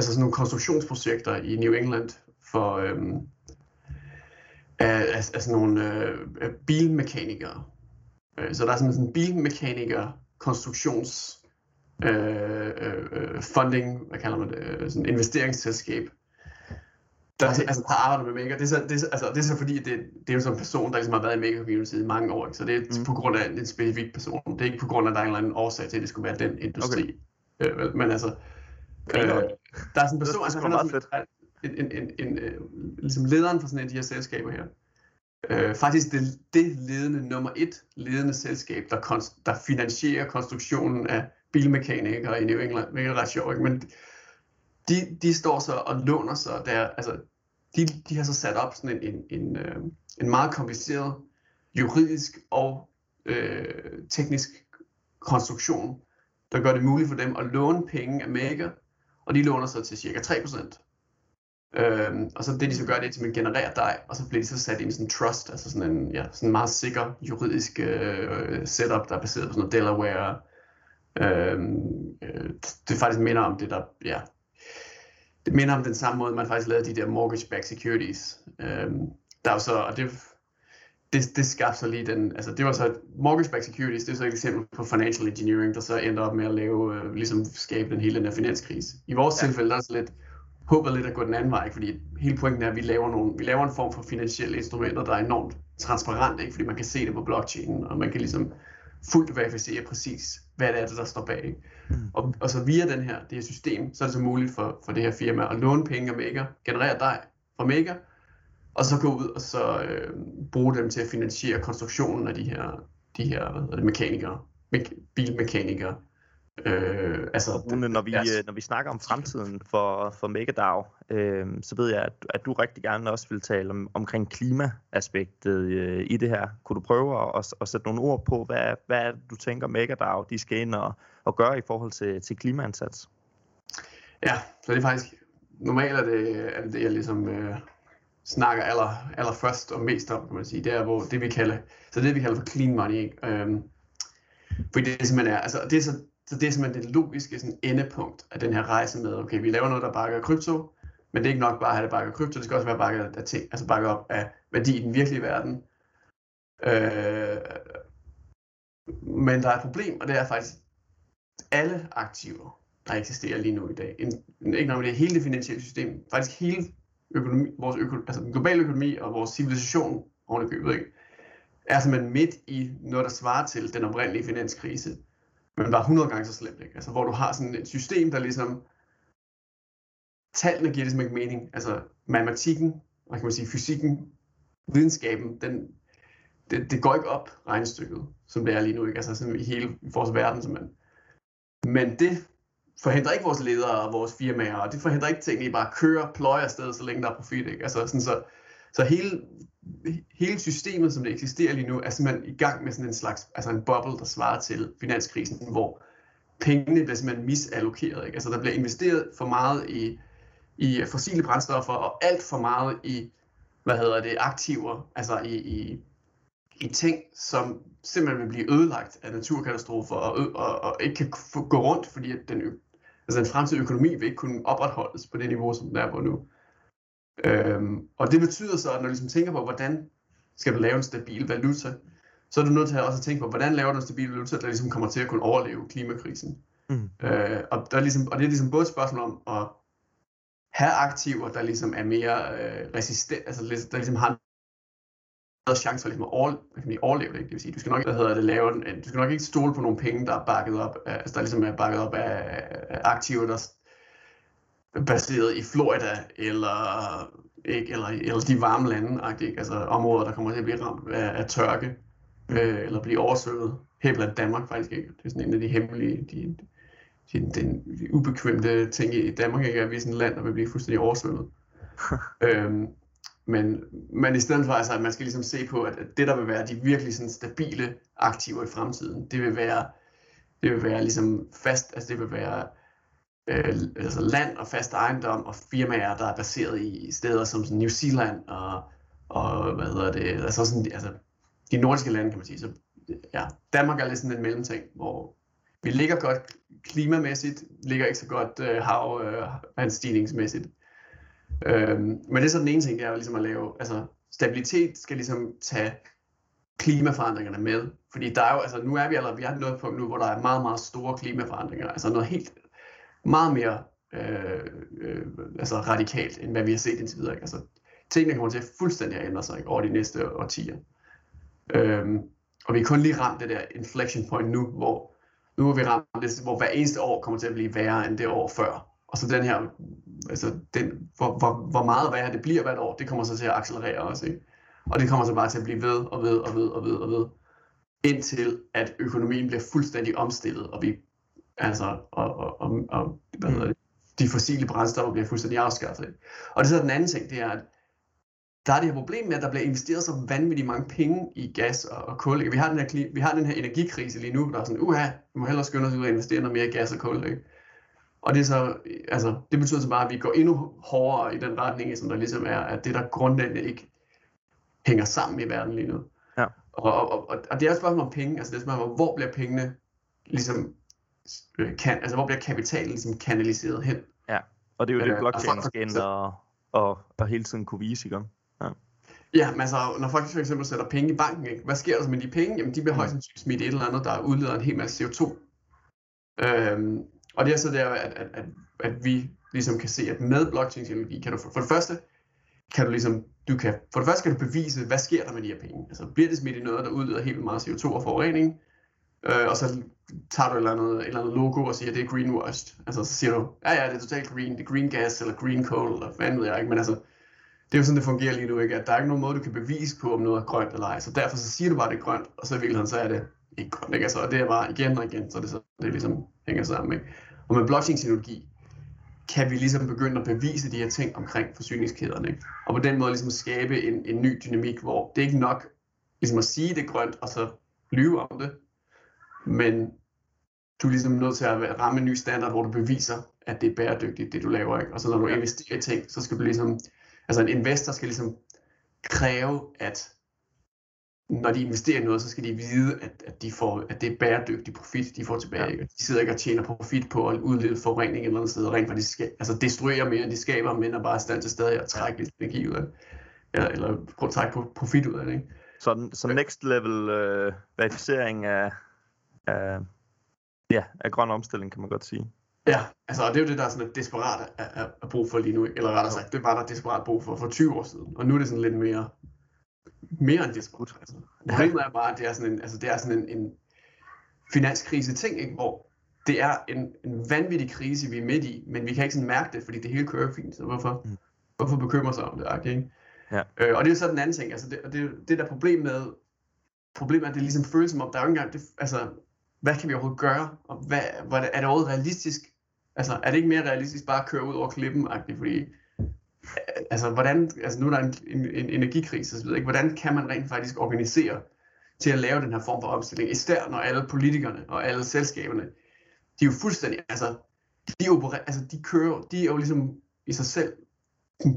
sådan nogle konstruktionsprojekter i New England for nogle bilmekanikere. Så der er sådan en bilmekaniker konstruktions funding, hvad kalder man det, sådan investeringsselskab. Der arbejder med Maker. Det er så fordi, det er jo sådan en person, der ligesom har været i Maker-community i mange år. Ikke? Så det er på grund af en specifik person. Det er ikke på grund af, at der er en eller anden årsag til, at det skulle være den industri. Okay. Men altså, der er sådan en person, altså han er sådan ligesom lederen for sådan en af de her selskaber her. Faktisk det ledende nummer 1 selskab, der finansierer konstruktionen af bilmekanikere i New England. Hvilket er ret sjovt, men... De står så og låner sig der, altså de har så sat op sådan en meget kompliceret juridisk og teknisk konstruktion der gør det muligt for dem at låne penge af Maker, og de låner så til cirka 3%. Og så det de så gør, det er, at man genererer dig, og så bliver de så sat ind i sådan en trust, altså sådan en, ja, sådan en meget sikker juridisk setup, der er baseret på sådan noget Delaware. Det faktisk minder om det der, ja, det minder om den samme måde, man faktisk lavede de der mortgage-backed securities. Der er så, og det skabte så lige den, altså det var så mortgage-backed securities, det er så et eksempel på financial engineering, der så endte op med at lave, ligesom skabe den hele den her finanskrise. I vores tilfælde, der er så lidt, håber lidt at gå den anden vej, fordi hele pointen er, at vi laver en form for finansielle instrumenter, der er enormt transparent, ikke? Fordi man kan se det på blockchainen, og man kan ligesom fuldt verificere præcis, hvad det er, der står bag. Og så via den her, det her system, så er det så muligt for det her firma at låne penge af Maker, generere dig fra Maker, og så gå ud og så bruge dem til at finansiere konstruktionen af de her hvad hedder det, mekanikere, bilmekanikere. Når vi snakker om fremtiden for MakerDAO, så ved jeg, at du rigtig gerne også vil tale omkring klimaaspektet i det her. Kunne du prøve at sætte nogle ord på, hvad du tænker MakerDAO, de skal ind og gøre i forhold til klimaindsats? Ja, så det er faktisk normalt er det jeg ligesom snakker allerførst og mest om, kan man sige. Det er hvor det vi kalder for clean money, fordi det simpelthen er, altså det er så det er simpelthen det logiske sådan endepunkt af den her rejse med, okay, vi laver noget, der bakker krypto, men det er ikke nok bare at have det bakket krypto, det skal også være bakket af ting, altså bakket op af værdi i den virkelige verden. Men der er et problem, og det er faktisk alle aktiver, der eksisterer lige nu i dag. Ikke nok med det, hele det finansielle system, faktisk hele økonomi, altså den globale økonomi og vores civilisation oven i købet, ikke, er simpelthen midt i noget, der svarer til den oprindelige finanskrise. Men bare 100 gange så slemt, ikke? Altså, hvor du har sådan et system, der ligesom, tallene giver ligesom ikke mening. Altså, matematikken, og kan man sige, fysikken, videnskaben, det går ikke op, regnestykket, som det er lige nu, ikke? Altså, sådan i hele vores verden, simpelthen. Men det forhindrer ikke vores ledere og vores firmaer, og det forhindrer ikke tingene, I bare kører, pløjer afsted, så længe der er profit, ikke? Altså, sådan så hele systemet, som det eksisterer lige nu, er simpelthen i gang med sådan en slags, altså en boble, der svarer til finanskrisen, hvor pengene bliver simpelthen misallokeret, ikke? Altså der bliver investeret for meget i fossile brændstoffer og alt for meget i, aktiver, altså i ting, som simpelthen vil blive ødelagt af naturkatastrofer og ikke kan gå rundt, fordi den fremtidige økonomi vil ikke kunne opretholdes på det niveau, som den er på nu. Og det betyder så, at når du ligesom tænker på, hvordan skal du lave en stabil valuta, så er du nødt til også at tænke på, hvordan laver du en stabil valuta, der ligesom kommer til at kunne overleve klimakrisen. Og det er ligesom både et spørgsmål om at have aktiver, der ligesom er mere resistent, altså der ligesom har en chance for ligesom at overleve det, ikke? Det vil sige, du skal nok ikke stole på nogle penge, der er bakket op, altså der ligesom er bakket op af aktiver, der baseret i Florida eller de varme lande, altså områder, der kommer til at blive ramt af tørke eller blive oversvømmet. Her blandt Danmark faktisk ikke. Det er sådan en af de hemmelige, de ubekvemte ting i Danmark, ikke? At vi er sådan et land, der vil blive fuldstændig oversvømmet. Men i stedet for, altså, at man skal ligesom se på, at det der vil være de virkelig sådan stabile aktiver i fremtiden, det vil være ligesom fast, altså det vil være altså land og fast ejendom og firmaer, der er baseret i steder som sådan New Zealand og altså de nordiske lande, kan man sige. Så ja, Danmark er lidt sådan en mellemting, hvor vi ligger godt klimamæssigt, ligger ikke så godt havvandstigningsmæssigt. Men det er så den ene ting, det er jo ligesom at lave, altså stabilitet skal ligesom tage klimaforandringerne med, fordi der er jo, altså nu er vi har nået et punkt nu, hvor der er meget, meget store klimaforandringer, altså noget helt meget mere radikalt, end hvad vi har set indtil videre. Ikke? Altså, tingene kommer til at fuldstændig ændre sig, ikke, over de næste årtier. Og vi er kun lige ramt det der inflection point nu, hvor nu er vi ramt det, hvor hver eneste år kommer til at blive værre end det år før. Og så den her, altså den, hvor meget værre det bliver hvert år, det kommer så til at accelerere også. Ikke? Og det kommer så bare til at blive ved, indtil at økonomien bliver fuldstændig omstillet, og vi de fossile brændstoffer bliver fuldstændig afskaffet. Og det er så den anden ting, det er, at der er det her problem med, at der bliver investeret så vanvittigt mange penge i gas og kul. Vi har den her energikrise lige nu, der er sådan, vi må hellere skynde os ud og investere noget mere i gas og kul, ikke? Og det, er så, altså, det betyder så bare, at vi går endnu hårdere i den retning, som der ligesom er, at det der grundlæggende ikke hænger sammen i verden lige nu. Ja. Og det er også spørgsmål om penge, altså det er spørgsmål om, hvor bliver pengene ligesom, hvor bliver kapitalen ligesom kanaliseret hen? Ja, og det er jo det blockchain skal ind og hele tiden kunne vise, ikke? Ja. Ja, men altså, når folk for eksempel sætter penge i banken, ikke? Hvad sker der så med de penge? Jamen, de bliver højst sandsynligt smidt et eller andet, der udleder en hel masse CO2. Og det er så der, at vi ligesom kan se, at med blockchain-teknologi kan du for det første kan du bevise, hvad sker der med de her penge. Altså, bliver det smidt i noget, der udleder helt meget CO2 og forurening? Og så tager du et eller andet logo og siger, at det er greenwashed. Altså, så siger du, ja, det er totalt green, det er green gas eller green coal, eller hvad andet jeg ikke, men altså, det er jo sådan, det fungerer lige nu, ikke? At der er ikke nogen måde, du kan bevise på, om noget er grønt eller ej. Så derfor så siger du bare, at det er grønt, og så i virkeligheden, så er det ikke grønt, ikke? Altså, og det er bare igen og igen, så det ligesom hænger sammen, ikke? Og med blockchain-teknologi kan vi ligesom begynde at bevise de her ting omkring forsyningskæderne, ikke? Og på den måde ligesom skabe en ny dynamik, hvor det er ikke nok ligesom at sige, det er grønt, og så lyve om det. Men du er ligesom nødt til at ramme en ny standard, hvor du beviser, at det er bæredygtigt, det du laver, ikke? Og så når du investerer i ting, så skal du ligesom... Altså en investor skal ligesom kræve, at når de investerer i noget, så skal de vide, at det er bæredygtig profit, de får tilbage. Ikke? De sidder ikke og tjener profit på at udlede forurening eller andet sted, rent faktisk altså destruerer mere, de skaber, men er bare i stand til stadig at trække lidt energi ud af det, eller prøve at trække profit ud af det. Ikke? Så next level verificering af grøn omstilling, kan man godt sige. Ja, altså og det er jo det, der er sådan et desperat at brug for lige nu, eller rettere sagt, det var der desperat brug for 20 år siden, og nu er det sådan lidt mere end desperat. Altså. Problemet er bare, at det er sådan en finanskrise ting, ikke? Hvor det er en vanvittig krise, vi er midt i, men vi kan ikke sådan mærke det, fordi det hele kører fint, så hvorfor bekymre sig om det? Okay? Ja. Og det er jo så den anden ting, altså det der problemet er, at det ligesom føles som om, der er jo ikke engang, hvad kan vi overhovedet gøre, og er det overhovedet realistisk? Altså, er det ikke mere realistisk bare at køre ud over klippen-agtigt? Fordi, altså, nu er der en energikrise, så ved jeg ikke, hvordan kan man rent faktisk organisere til at lave den her form for omstilling? Især når alle politikerne og alle selskaberne, de er jo fuldstændig, de er jo ligesom i sig selv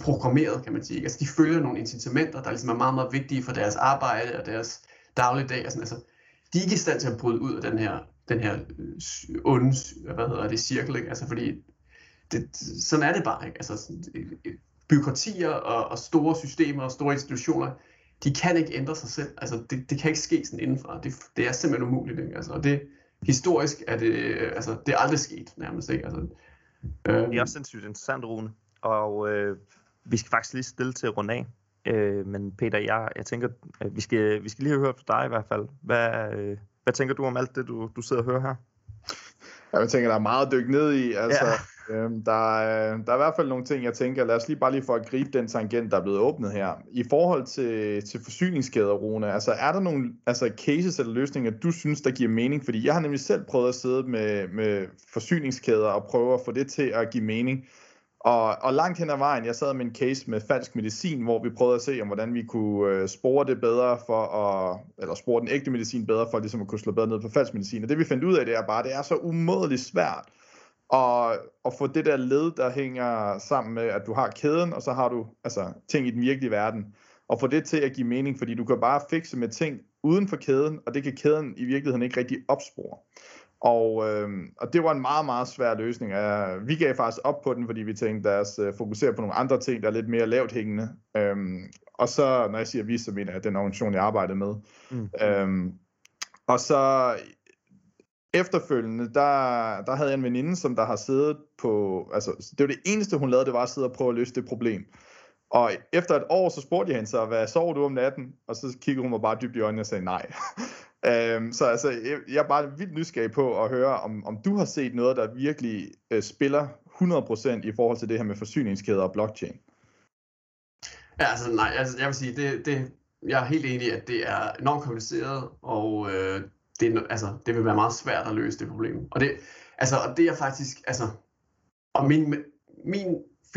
programmeret, kan man sige. Altså, de følger nogle incitamenter, der ligesom er meget, meget vigtige for deres arbejde og deres dagligdag og sådan, altså. De er ikke i stand til at bryde ud af den her onde, cirkel, ikke? Altså fordi, sådan er det bare, ikke? Altså byråkratier og store systemer og store institutioner, de kan ikke ændre sig selv, altså det kan ikke ske sådan indenfra, det er simpelthen umuligt, ikke? Altså, og det historisk er det, altså det er aldrig sket nærmest, ikke? Altså, Det er også sindssygt interessant, Rune, og vi skal faktisk lige stille til at runde af. Men Peter, jeg tænker, at vi skal lige høre fra dig i hvert fald. Hvad tænker du om alt det, du sidder og hører her? Ja, jeg tænker, der er meget at dykke ned i. Altså, ja. Der er i hvert fald nogle ting, jeg tænker, lad os lige for at gribe den tangent, der er blevet åbnet her. I forhold til forsyningskæder, Rune, altså er der nogle cases eller løsninger, du synes, der giver mening? Fordi jeg har nemlig selv prøvet at sidde med forsyningskæder og prøve at få det til at give mening. Og langt hen ad vejen, jeg sad med en case med falsk medicin, hvor vi prøvede at se, om hvordan vi kunne spore den ægte medicin bedre, for ligesom at kunne slå bedre ned på falsk medicin. Og det vi fandt ud af, det er bare, det er så umådeligt svært at få det der led, der hænger sammen med, at du har kæden, og så har du ting i den virkelige verden. Og få det til at give mening, fordi du kan bare fikse med ting uden for kæden, og det kan kæden i virkeligheden ikke rigtig opspore. Og det var en meget, meget svær løsning. Vi gav faktisk op på den, fordi vi tænkte, lad os fokusere på nogle andre ting, der er lidt mere lavt hængende. Og så, når jeg siger vi, så mener jeg den organisation, jeg arbejdede med. Og så efterfølgende, der havde jeg en veninde, som der har siddet på... Altså, det var det eneste, hun lavede, det var at sidde og prøve at løse det problem. Og efter et år, så spurgte jeg hende så, hvad sover du om natten? Og så kiggede hun mig bare dybt i øjnene og sagde nej. Så altså, jeg er bare vildt nysgerrig på at høre, om du har set noget, der virkelig spiller 100% i forhold til det her med forsyningskæder og blockchain. Ja, altså nej, jeg vil sige, jeg er helt enig i, at det er enormt kompliceret, og det vil være meget svært at løse det problem. Og det er faktisk, og min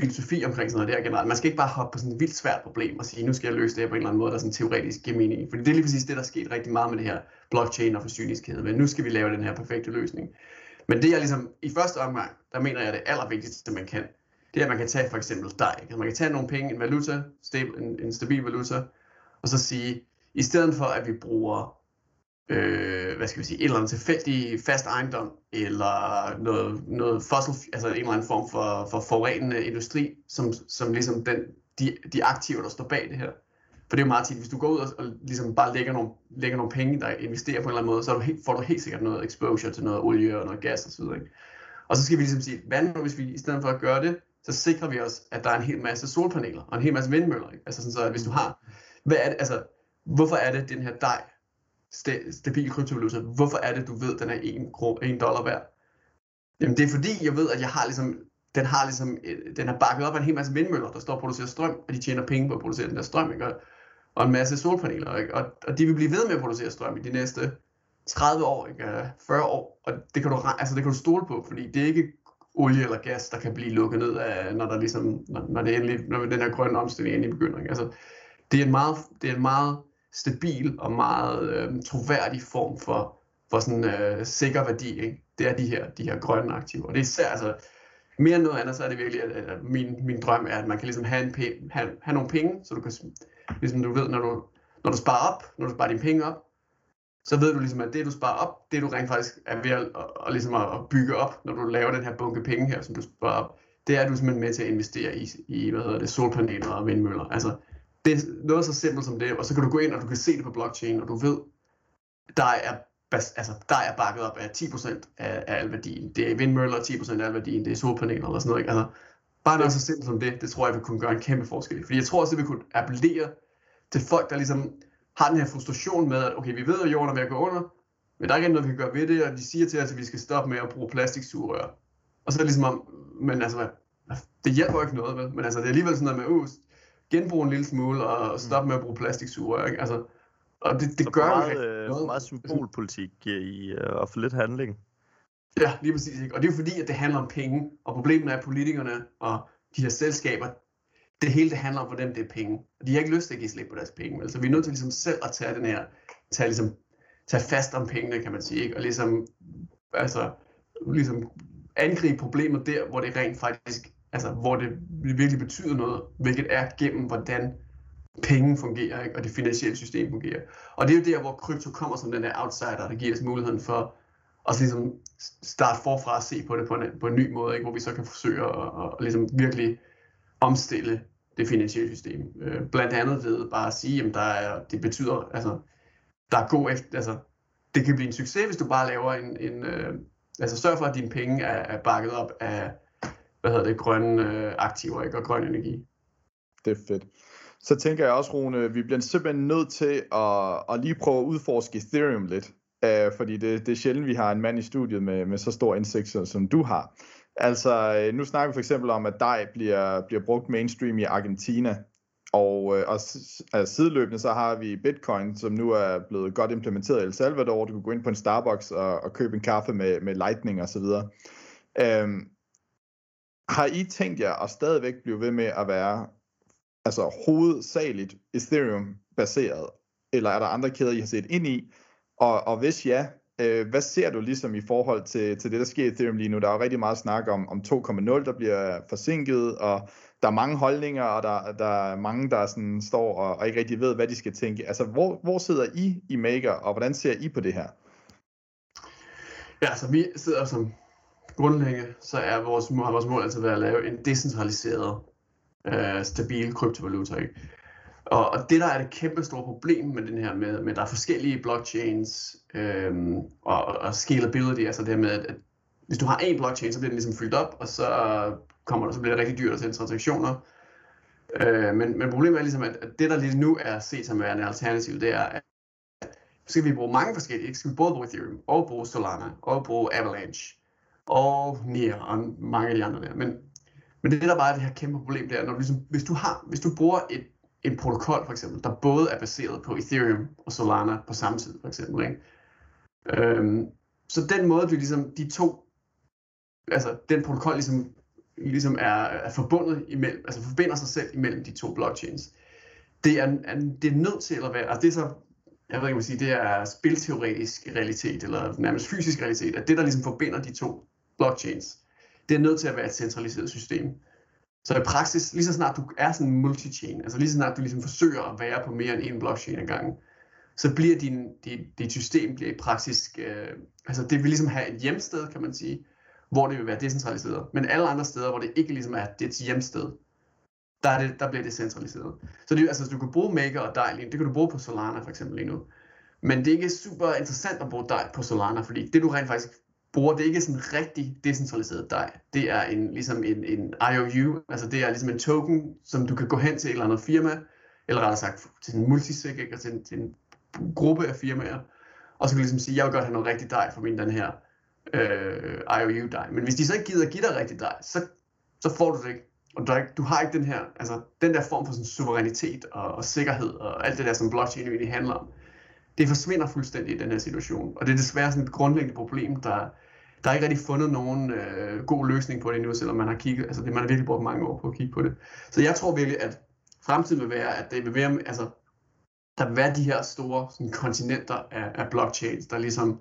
filosofi omkring sådan noget der generelt. Man skal ikke bare hoppe på sådan et vildt svært problem og sige, nu skal jeg løse det her på en eller anden måde, der sådan teoretisk giver mening. Fordi det er lige præcis det, der er sket rigtig meget med det her blockchain og forsyningskæde, men nu skal vi lave den her perfekte løsning. Men det er ligesom, i første omgang, der mener jeg, at det allervigtigste, man kan, det er, at man kan tage for eksempel Dai. Man kan tage nogle penge, en valuta, en stabil valuta, og så sige, i stedet for at vi bruger et eller andet tilfældig fast ejendom, eller noget fossil, altså en eller anden form for forurenende industri, som ligesom de aktiver, der står bag det her. For det er jo meget tit, hvis du går ud og ligesom bare lægger nogle penge, der investerer på en eller anden måde, så får du helt sikkert noget exposure til noget olie og noget gas osv. Og så skal vi ligesom sige, hvad nu hvis vi i stedet for at gøre det, så sikrer vi os, at der er en hel masse solpaneler og en hel masse vindmøller. Ikke? Altså sådan så, at hvis du har, hvad er det, altså, hvorfor er det den her Dai, stabil kryptovaluta, hvorfor er det, du ved, den er $1 værd? Jamen det er fordi, jeg ved, at jeg har ligesom, den har bakket op af en hel masse vindmøller, der står og producerer strøm, og de tjener penge på at producere den der strøm, ikke? Og en masse solpaneler, ikke? Og de vil blive ved med at producere strøm i de næste 30 år, ikke? 40 år, og det kan du stole på, fordi det er ikke olie eller gas, der kan blive lukket ned af, når den her grønne omstilling endelig begynder. Ikke? Altså, det er en meget stabil og meget troværdig form for sådan sikker værdi, ikke? Det er de her grønne aktiver. Og det er især, altså, mere end noget andet, så er det virkelig, at min drøm er, at man kan ligesom have nogle penge, så du kan, ligesom du ved, når du sparer op, når du sparer dine penge op, så ved du ligesom, at det du sparer op, det du rent faktisk er ved at bygge op, når du laver den her bunke penge her, som du sparer op, det er du simpelthen med til at investere i solpaneler og vindmøller. Altså, det er noget så simpelt som det, og så kan du gå ind, og du kan se det på blockchain, og du ved, der er bakket op af 10% af al værdien. Det er vindmøller, 10% af al værdien, det er solpaneler eller sådan noget. Ikke? Altså, bare noget så simpelt som det tror jeg vil kunne gøre en kæmpe forskel. Fordi jeg tror også, det vil kunne appellere til folk, der ligesom har den her frustration med, at okay, vi ved, at jorden er ved at gå under, men der er ikke noget, vi kan gøre ved det, og de siger til os, at vi skal stoppe med at bruge plastiksugerør. Og så er det ligesom om, men altså, det hjælper jo ikke noget, vel? Men altså, det er alligevel sådan noget med, genbruge en lille smule og stoppe med at bruge plastiksugerør, ikke? Altså, og det gør meget, meget symbolpolitik i og for lidt handling. Ja, lige præcis. Ikke? Og det er jo fordi, at det handler om penge, og problemet er, at politikerne og de her selskaber, det hele det handler om, for dem det er penge. Og de har ikke lyst til at give slip på deres penge, vel? Så vi er nødt til ligesom selv at tage den her, tage fast om pengene, kan man sige, ikke? Og ligesom angribe problemet der, hvor det rent faktisk, altså hvor det virkelig betyder noget, hvilket er gennem, hvordan penge fungerer, ikke? Og det finansielle system fungerer. Og det er jo der, hvor krypto kommer som den der outsider, der giver os muligheden for at ligesom starte forfra og se på det på en ny måde, ikke? Hvor vi så kan forsøge at ligesom virkelig omstille det finansielle system. Blandt andet ved bare at sige, at det kan blive en succes, hvis du bare laver sørg for, at dine penge er bakket op af grønne aktiver, ikke? Og grøn energi. Det er fedt. Så tænker jeg også, Rune, vi bliver simpelthen nødt til at lige prøve at udforske Ethereum lidt, fordi det er sjældent, vi har en mand i studiet med så stor indsigt, som du har. Altså, nu snakker vi for eksempel om, at Dai bliver brugt mainstream i Argentina, og sideløbende så har vi Bitcoin, som nu er blevet godt implementeret i El Salvador. Du kan gå ind på en Starbucks og købe en kaffe med Lightning osv. Har I tænkt jer at stadigvæk blive ved med at være hovedsageligt Ethereum-baseret? Eller er der andre kæder, I har set ind i? Og hvis ja, hvad ser du ligesom i forhold til det, der sker i Ethereum lige nu? Der er jo rigtig meget snak om 2.0, der bliver forsinket, og der er mange holdninger, og der er mange, der sådan står og ikke rigtig ved, hvad de skal tænke. Altså, hvor sidder I i Maker, og hvordan ser I på det her? Ja, så vi sidder som... Grundlæggende så er vores mål altså at lave en decentraliseret, stabil kryptovaluta. Ikke? Og det, der er det kæmpe store problem med den her, med der er forskellige blockchains og scalability, altså det her med, at hvis du har en blockchain, så bliver den ligesom fyldt op, og så bliver det rigtig dyrt at sende transaktioner. Men problemet er ligesom, at det, der lige nu er set som værende alternativ, det er, at skal vi bruge mange forskellige, ikke? Skal vi både bruge Ethereum, og bruge Solana, og bruge Avalanche, og NIR og mange af de andre der. Men det der bare er det her kæmpe problem, det er, når du ligesom, hvis du bruger en protokol for eksempel, der både er baseret på Ethereum og Solana på samme tid for eksempel, ikke? Så den måde, du ligesom den protokol ligesom ligesom er forbundet imellem, altså forbinder sig selv imellem de to blockchains. Det er nødt til at være, altså det er så, jeg ved ikke, man siger, det er spilteoretisk realitet, eller nærmest fysisk realitet, at det, der ligesom forbinder de to blockchains, det er nødt til at være et centraliseret system. Så i praksis, lige så snart du er sådan en multi-chain, altså lige så snart du ligesom forsøger at være på mere end en blockchain ad gangen, så bliver dit system bliver i praksis, altså det vil ligesom have et hjemsted, kan man sige, hvor det vil være decentraliseret. Men alle andre steder, hvor det ikke ligesom er dets hjemsted, der bliver det centraliseret. Så det, altså, du kan bruge Maker og Dai, det kan du bruge på Solana for eksempel lige nu. Men det er ikke super interessant at bruge Dai på Solana, fordi det du rent faktisk bruger, det er ikke sådan rigtig decentraliseret Dai. Det er ligesom en IOU, altså det er ligesom en token, som du kan gå hen til et eller andet firma, eller rettere sagt til en multisig, ikke? Altså til en gruppe af firmaer, og så kan du ligesom sige, jeg vil godt have noget rigtig Dai for min den her IOU Dai. Men hvis de så ikke gider give dig rigtig Dai, så får du det ikke. Og du har ikke den her, altså den der form for sådan suverænitet og sikkerhed og alt det der, som blockchain egentlig handler om. Det forsvinder fuldstændig i den her situation, og det er desværre sådan et grundlæggende problem, der er ikke rigtig fundet nogen god løsning på det endnu, selvom man har kigget, altså det man har virkelig brugt mange år på at kigge på det. Så jeg tror virkelig, at fremtiden vil være, at det vil være, altså der vil være de her store sådan kontinenter af blockchains, der ligesom,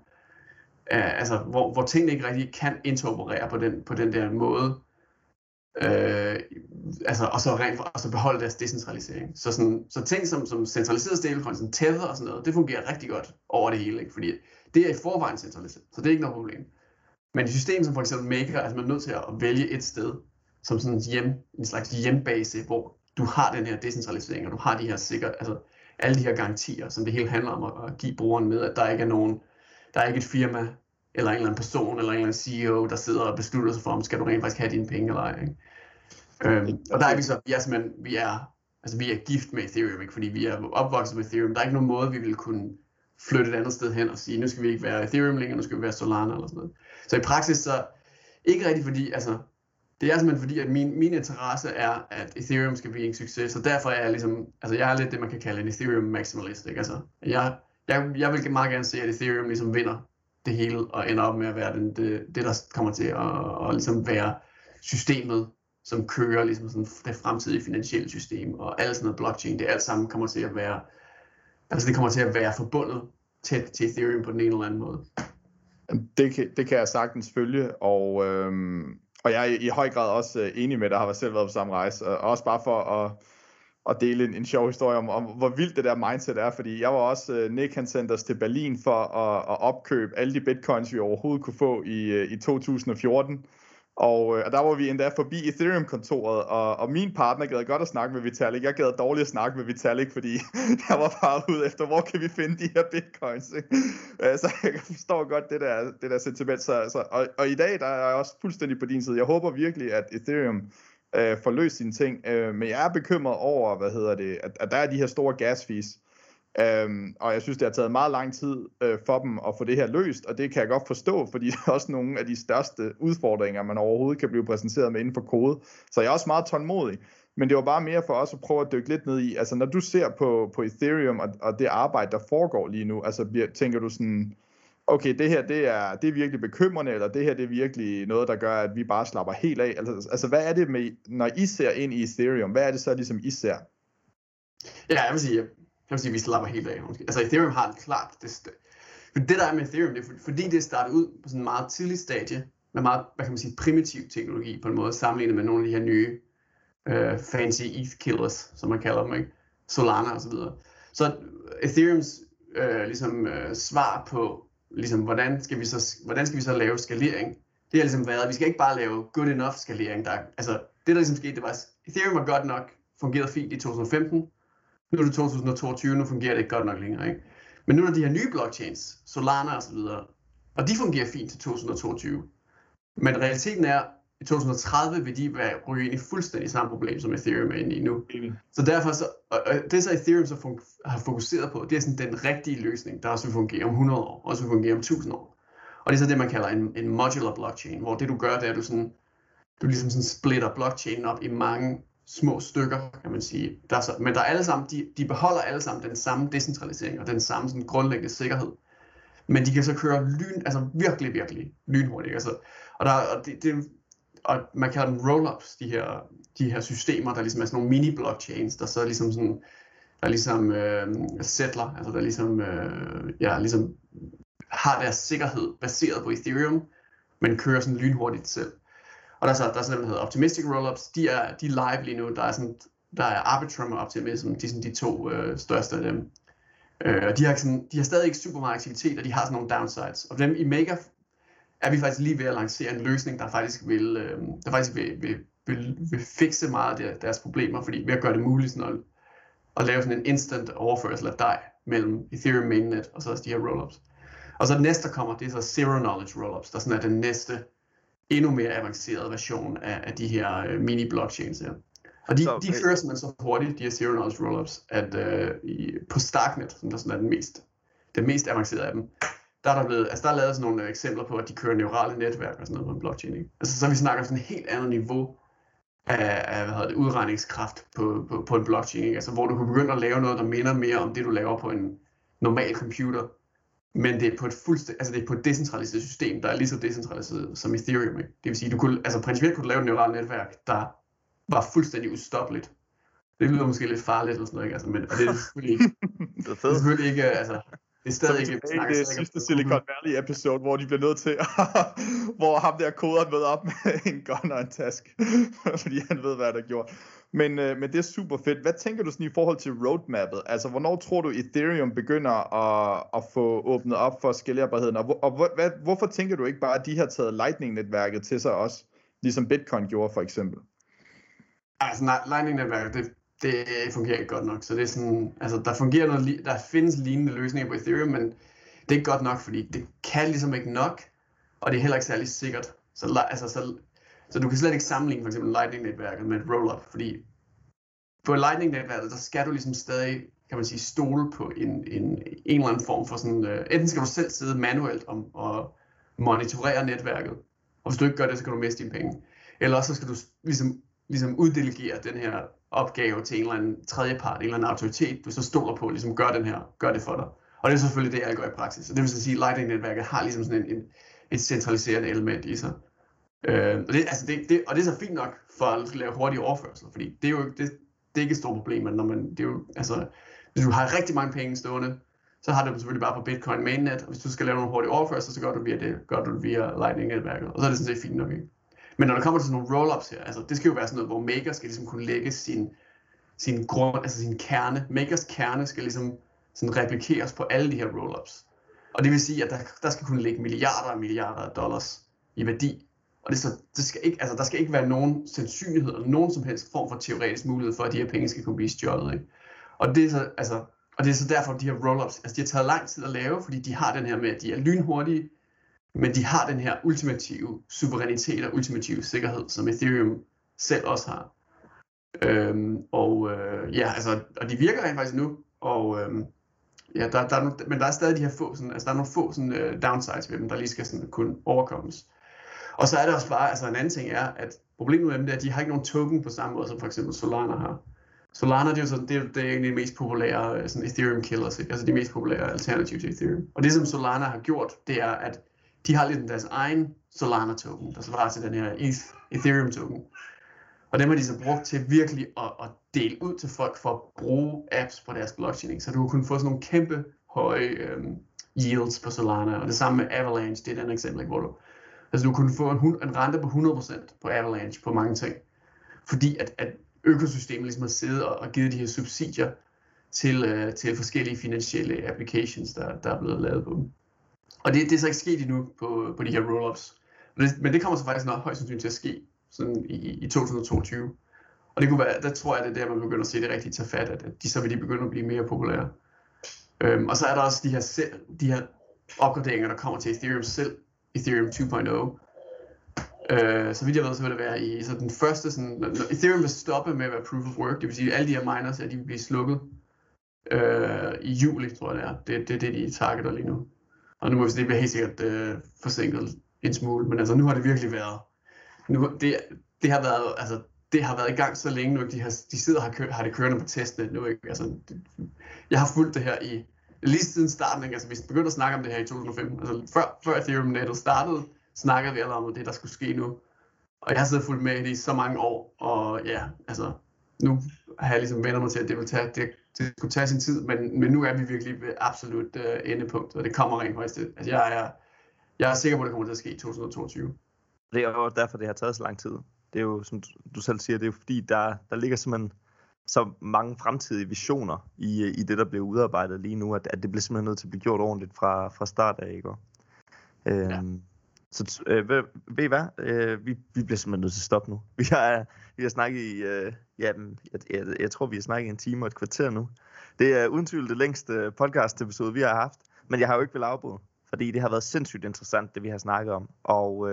altså hvor tingene ikke rigtig kan interoperere på den der måde. Altså og så beholde deres decentralisering. Så ting som centraliseret stablecoin, sådan Tether og sådan noget, det fungerer rigtig godt over det hele, ikke? Fordi det er i forvejen centraliseret, så det er ikke noget problem. Men et system som for eksempel Maker, altså man er nødt til at vælge et sted som sådan en slags hjembase, hvor du har den her decentralisering, og du har de her sikre, altså alle de her garantier, som det hele handler om at give brugeren med, at der ikke er nogen, der er ikke et firma eller en eller anden person, eller en eller anden CEO, der sidder og beslutter sig for, om skal du rent faktisk have dine penge eller ej. Og der er vi så, vi er gift med Ethereum, ikke? Fordi vi er opvokset med Ethereum. Der er ikke nogen måde, vi ville kunne flytte et andet sted hen og sige, nu skal vi ikke være Ethereum længere, nu skal vi være Solana eller sådan noget. Så i praksis så, ikke rigtig fordi, altså, det er simpelthen fordi, at min interesse er, at Ethereum skal blive en succes, så derfor er jeg ligesom, altså jeg er lidt det, man kan kalde en Ethereum maximalist, ikke? Altså, jeg vil meget gerne se, at Ethereum ligesom vinder det hele og ender op med at være det der kommer til at ligesom være systemet, som kører ligesom sådan det fremtidige finansielle system, og alt sådan noget blockchain, det alt sammen kommer til at være, altså det kommer til at være forbundet tæt til Ethereum på den ene eller anden måde. Det kan jeg sagtens følge, og jeg er i høj grad også enig med dig, har selv været på samme rejse, og også bare for at dele en sjov historie om, hvor vildt det der mindset er, fordi jeg var også, Nick han sendte os til Berlin for at opkøbe alle de bitcoins, vi overhovedet kunne få i 2014, og der var vi endda forbi Ethereum-kontoret, og min partner gad godt at snakke med Vitalik, jeg gad dårligt at snakke med Vitalik, fordi jeg var bare ude efter, hvor kan vi finde de her bitcoins, ikke? Så jeg forstår godt det der sentiment, og i dag der er jeg også fuldstændig på din side, jeg håber virkelig, at Ethereum for løst sine ting, men jeg er bekymret over, at der er de her store gasfees, og jeg synes, det har taget meget lang tid for dem at få det her løst, og det kan jeg godt forstå, fordi det er også nogle af de største udfordringer, man overhovedet kan blive præsenteret med inden for kode, så jeg er også meget tålmodig, men det var bare mere for os at prøve at dykke lidt ned i, altså når du ser på Ethereum og det arbejde, der foregår lige nu, altså tænker du sådan, okay, det her det er virkelig bekymrende, eller det her det er virkelig noget, der gør, at vi bare slapper helt af. Altså hvad er det med, når I ser ind i Ethereum, hvad er det så ligesom I ser? Ja, jeg vil sige, at vi slapper helt af. Altså Ethereum har det klart. Det der er med Ethereum, det er, fordi det startede ud på sådan en meget tidlig stadie, med meget, hvad kan man sige, primitiv teknologi på en måde, sammenlignet med nogle af de her nye fancy ETH killers, som man kalder dem, ikke? Solana og så videre. Så Ethereums svar på ligesom, hvordan skal vi så lave skalering? Det har ligesom været, at vi skal ikke bare lave good enough skalering. Altså, det der ligesom skete, det var, Ethereum var godt nok, fungerede fint i 2015, nu er det 2022, nu fungerer det ikke godt nok længere, ikke? Men nu er der de her nye blockchains, Solana og så videre, og de fungerer fint til 2022. Men realiteten er, i 2030 vil de ryge ind i fuldstændig samme problem, som Ethereum er inde i nu. Så derfor så, og det så Ethereum så har fokuseret på, det er sådan den rigtige løsning, der også vil fungere om 100 år, også vil fungere om 1000 år. Og det er så det, man kalder en modular blockchain, hvor det du gør, det er, at du ligesom sådan splitter blockchainen op i mange små stykker, kan man sige. Men der er alle sammen, de beholder alle sammen den samme decentralisering og den samme sådan grundlæggende sikkerhed. Men de kan så køre virkelig, virkelig lynhurtigt. Altså, og der, og det, det og man kalder dem roll-ups, de her systemer, der ligesom er sådan nogle mini-blockchains, der så ligesom sådan, der ligesom settler, altså der ligesom, ligesom har deres sikkerhed baseret på Ethereum, men kører sådan lynhurtigt selv. Og der er sådan noget, der hedder optimistic roll-ups, de er live lige nu, der er Arbitrum og Optimism, de er sådan de to største af dem. Og de har stadig ikke super meget aktivitet, og de har sådan nogle downsides. Og dem i Maker er vi faktisk lige ved at lancere en løsning, der faktisk vil fikse meget af deres problemer, fordi ved at gøre det muligt sådan at lave sådan en instant overførsel af Dai mellem Ethereum mainnet og så også de her rollups. Og så det næste der kommer, det er så zero knowledge rollups, der sådan er den næste endnu mere avancerede version af de her mini blockchains her. Og de kører simpelthen så hurtigt, de her zero knowledge rollups, at på Starknet, som der sådan er den mest avancerede af dem, der er lavet sådan nogle eksempler på, at de kører neurale netværk og sådan noget på en blockchain, ikke? Altså så vi snakker sådan et helt andet niveau af udregningskraft på en blockchain, ikke? Altså hvor du kan begynde at lave noget, der minder mere om det, du laver på en normal computer, men det er på et decentraliseret system, der er lige så decentraliseret som Ethereum, ikke? Det vil sige, principielt kunne du lave et neuralt netværk, der var fuldstændig ustoppeligt. Det lyder måske lidt farligt eller sådan noget, ikke? Altså, men, og det er selvfølgelig ikke, det er stadig ikke det sidste Silicon Valley episode, hvor de bliver nødt til hvor ham der koderen ved op med en gun og en task, fordi han ved, hvad der gjorde. Men det er super fedt. Hvad tænker du sådan i forhold til roadmappet? Altså, hvornår tror du Ethereum begynder at få åbnet op for skalerbarheden? Og hvorfor tænker du ikke bare, at de har taget Lightning-netværket til sig også, ligesom Bitcoin gjorde for eksempel? Altså, Lightning-netværket, det fungerer ikke godt nok, så det er sådan, altså der findes lignende løsninger på Ethereum, men det er ikke godt nok, fordi det kan ligesom ikke nok, og det er heller ikke særlig sikkert. Så du kan slet ikke sammenligne for eksempel Lightning-netværket med et roll-up, fordi på Lightning-netværket, der skal du ligesom stadig, kan man sige, stole på en eller anden form for sådan, enten skal du selv sidde manuelt og monitorere netværket, og hvis du ikke gør det, så kan du miste dine penge, eller også så skal du ligesom uddelegere den her opgave til en eller anden tredjepart, en eller anden autoritet, du så stoler på, ligesom gør det for dig. Og det er selvfølgelig det, jeg gør i praksis. Og det vil så sige, at Lightning-netværket har ligesom sådan et centraliserende element i sig. Og det er så fint nok for at lave hurtige overførsler, fordi det er jo det er ikke et stort problem, men hvis du har rigtig mange penge stående, så har du selvfølgelig bare på Bitcoin mainnet, og hvis du skal lave nogle hurtige overførsler, så gør du det via Lightning-netværket, og så er det sådan set fint nok, ikke? Men når der kommer til sådan nogle roll-ups her, altså det skal jo være sådan noget, hvor Maker skal ligesom kunne lægge sin grund, altså sin kerne. Makers kerne skal ligesom sådan replikeres på alle de her roll-ups. Og det vil sige, at der skal kunne lægge milliarder og milliarder af dollars i værdi. Og der skal ikke være nogen sandsynlighed eller nogen som helst form for teoretisk mulighed for, at de her penge skal kunne blive stjålet, ikke? Og det er så derfor, de her roll-ups, altså de har taget lang tid at lave, fordi de har den her med, at de er lynhurtige, men de har den her ultimative suverænitet og ultimative sikkerhed, som Ethereum selv også har. Og de virker rent faktisk nu. Men der er stadig de her få downsides ved dem, der lige skal sådan kunne overkommes. Og så er det også bare, altså en anden ting er, at problemet med dem er, at de har ikke nogen token på samme måde, som for eksempel Solana har. Solana, det er egentlig de mest populære sådan Ethereum killers, altså de mest populære alternativ til Ethereum. Og det som Solana har gjort, det er, at de har lidt deres egen Solana-token, der svarer til den her Ethereum-token. Og dem har de så brugt til virkelig at dele ud til folk for at bruge apps på deres blockchain. Så du kunne få sådan nogle kæmpe høje yields på Solana. Og det samme med Avalanche, det er et andet eksempel, hvor du kunne få en rente på 100% på Avalanche på mange ting. Fordi at økosystemet ligesom har siddet og givet de her subsidier til forskellige finansielle applications, der er blevet lavet på dem. Og det er så ikke sket endnu på de her roll-ups. Men det kommer så faktisk højst sandsynligt til at ske sådan i 2022. Og det kunne være, der tror jeg, det er der, man begynder at se det rigtigt tage fat, at så vil de begynde at blive mere populære. Og så er der også de her opgraderinger, der kommer til Ethereum selv, Ethereum 2.0. Så vidt jeg ved, så vil det være i så den første, sådan, Ethereum vil stoppe med at være proof of work, det vil sige, at alle de her miners, de vil blive slukket i juli, tror jeg det er. Det er det, de targeter lige nu. Og nu må vi se, det bliver helt sikkert forsinket en smule, men altså nu har det virkelig været, det har været i gang så længe nu, de har det kørende på testnet nu, ikke? Altså, jeg har fulgt det her lige siden starten, ikke? Altså vi begyndte at snakke om det her i 2015, altså før Ethereum-nettet startede, snakkede vi allerede om det, der skulle ske nu, Og jeg har siddet fuldt med i det i så mange år, og ja, altså nu har jeg ligesom vendt mig til, at det skulle tage sin tid, men nu er vi virkelig ved absolut endepunkt, og det kommer rent faktisk til. Altså jeg er sikker på, at det kommer til at ske i 2022. Det er jo derfor, det har taget så lang tid. Det er jo, som du selv siger, det er jo fordi, der ligger simpelthen så mange fremtidige visioner i det, der bliver udarbejdet lige nu, at det bliver simpelthen nødt til at blive gjort ordentligt fra start af, ikke? Ja. Så ved I hvad? Vi bliver simpelthen nødt til at stoppe nu. Vi har snakket i, jeg tror vi har snakket i en time og et kvarter nu. Det er uden tvivl det længste podcast-episode, vi har haft, men jeg har jo ikke villet afbryde, fordi det har været sindssygt interessant, det vi har snakket om. Og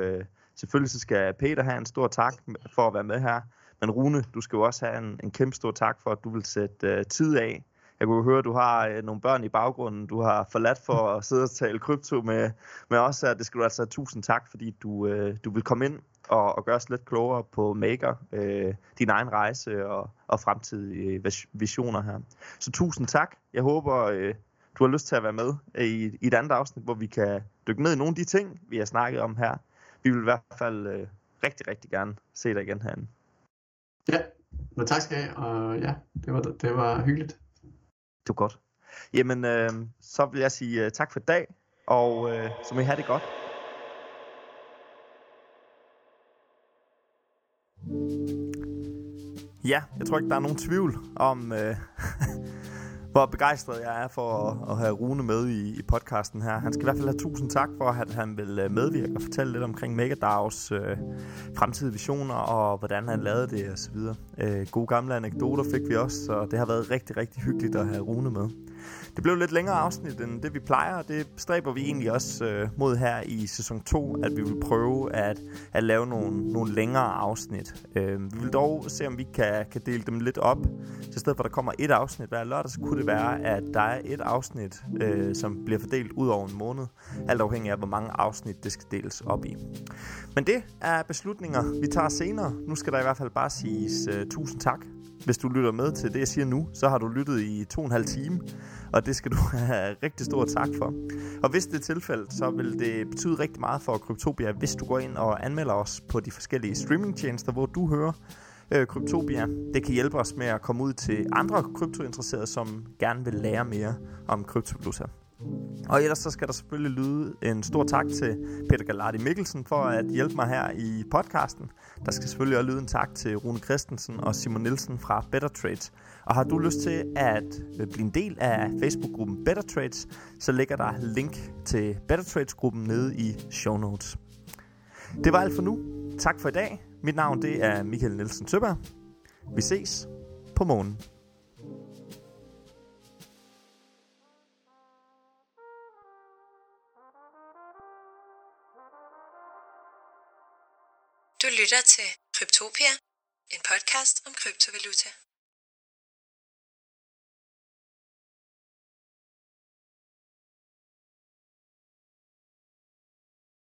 selvfølgelig så skal Peter have en stor tak for at være med her, men Rune, du skal jo også have en kæmpe stor tak for, at du vil sætte tid af. Jeg kunne høre, at du har nogle børn i baggrunden, du har forladt for at sidde og tale krypto med os, og det skal du altså have tusind tak, fordi du vil komme ind og gøre os lidt klogere på Maker, din egen rejse og fremtidige visioner her. Så tusind tak. Jeg håber, du har lyst til at være med i et andet afsnit, hvor vi kan dykke ned i nogle af de ting, vi har snakket om her. Vi vil i hvert fald rigtig, rigtig gerne se dig igen herinde. Ja, men tak skal I, og ja, det var hyggeligt. Det var godt. Jamen, så vil jeg sige tak for i dag, og så må I have det godt. Ja, jeg tror ikke, der er nogen tvivl om, hvor begejstret jeg er for at have Rune med i podcasten her. Han skal i hvert fald have tusind tak for, at han vil medvirke og fortælle lidt omkring MakerDAOs fremtidige visioner og hvordan han lavede det osv. Gode gamle anekdoter fik vi også, og det har været rigtig, rigtig hyggeligt at have Rune med. Det blev lidt længere afsnit end det vi plejer, og det stræber vi egentlig også mod her i sæson 2, at vi vil prøve at lave nogle længere afsnit. Vi vil dog se, om vi kan dele dem lidt op. Så i stedet for, at der kommer et afsnit hver lørdag, så kunne det være, at der er et afsnit, som bliver fordelt ud over en måned, alt afhængig af, hvor mange afsnit det skal deles op i. Men det er beslutninger, vi tager senere. Nu skal der i hvert fald bare siges tusind tak. Hvis du lytter med til det, jeg siger nu, så har du lyttet i 2,5 timer, og det skal du have rigtig stor tak for. Og hvis det er tilfældet, så vil det betyde rigtig meget for Kryptopia, hvis du går ind og anmelder os på de forskellige streamingtjenester, hvor du hører Kryptopia. Det kan hjælpe os med at komme ud til andre kryptointeresserede, som gerne vil lære mere om kryptovaluta. Og ellers så skal der selvfølgelig lyde en stor tak til Peter Gallardi Mikkelsen for at hjælpe mig her i podcasten. Der skal selvfølgelig også lyde en tak til Rune Christensen og Simon Nielsen fra Better Trades. Og har du lyst til at blive en del af Facebook-gruppen Better Trades, så ligger der link til Better Trades-gruppen nede i show notes. Det var alt for nu. Tak for i dag. Mit navn det er Mikael Nielsen Søberg. Vi ses på morgenen. Du lytter til Kryptopia, en podcast om kryptovaluta.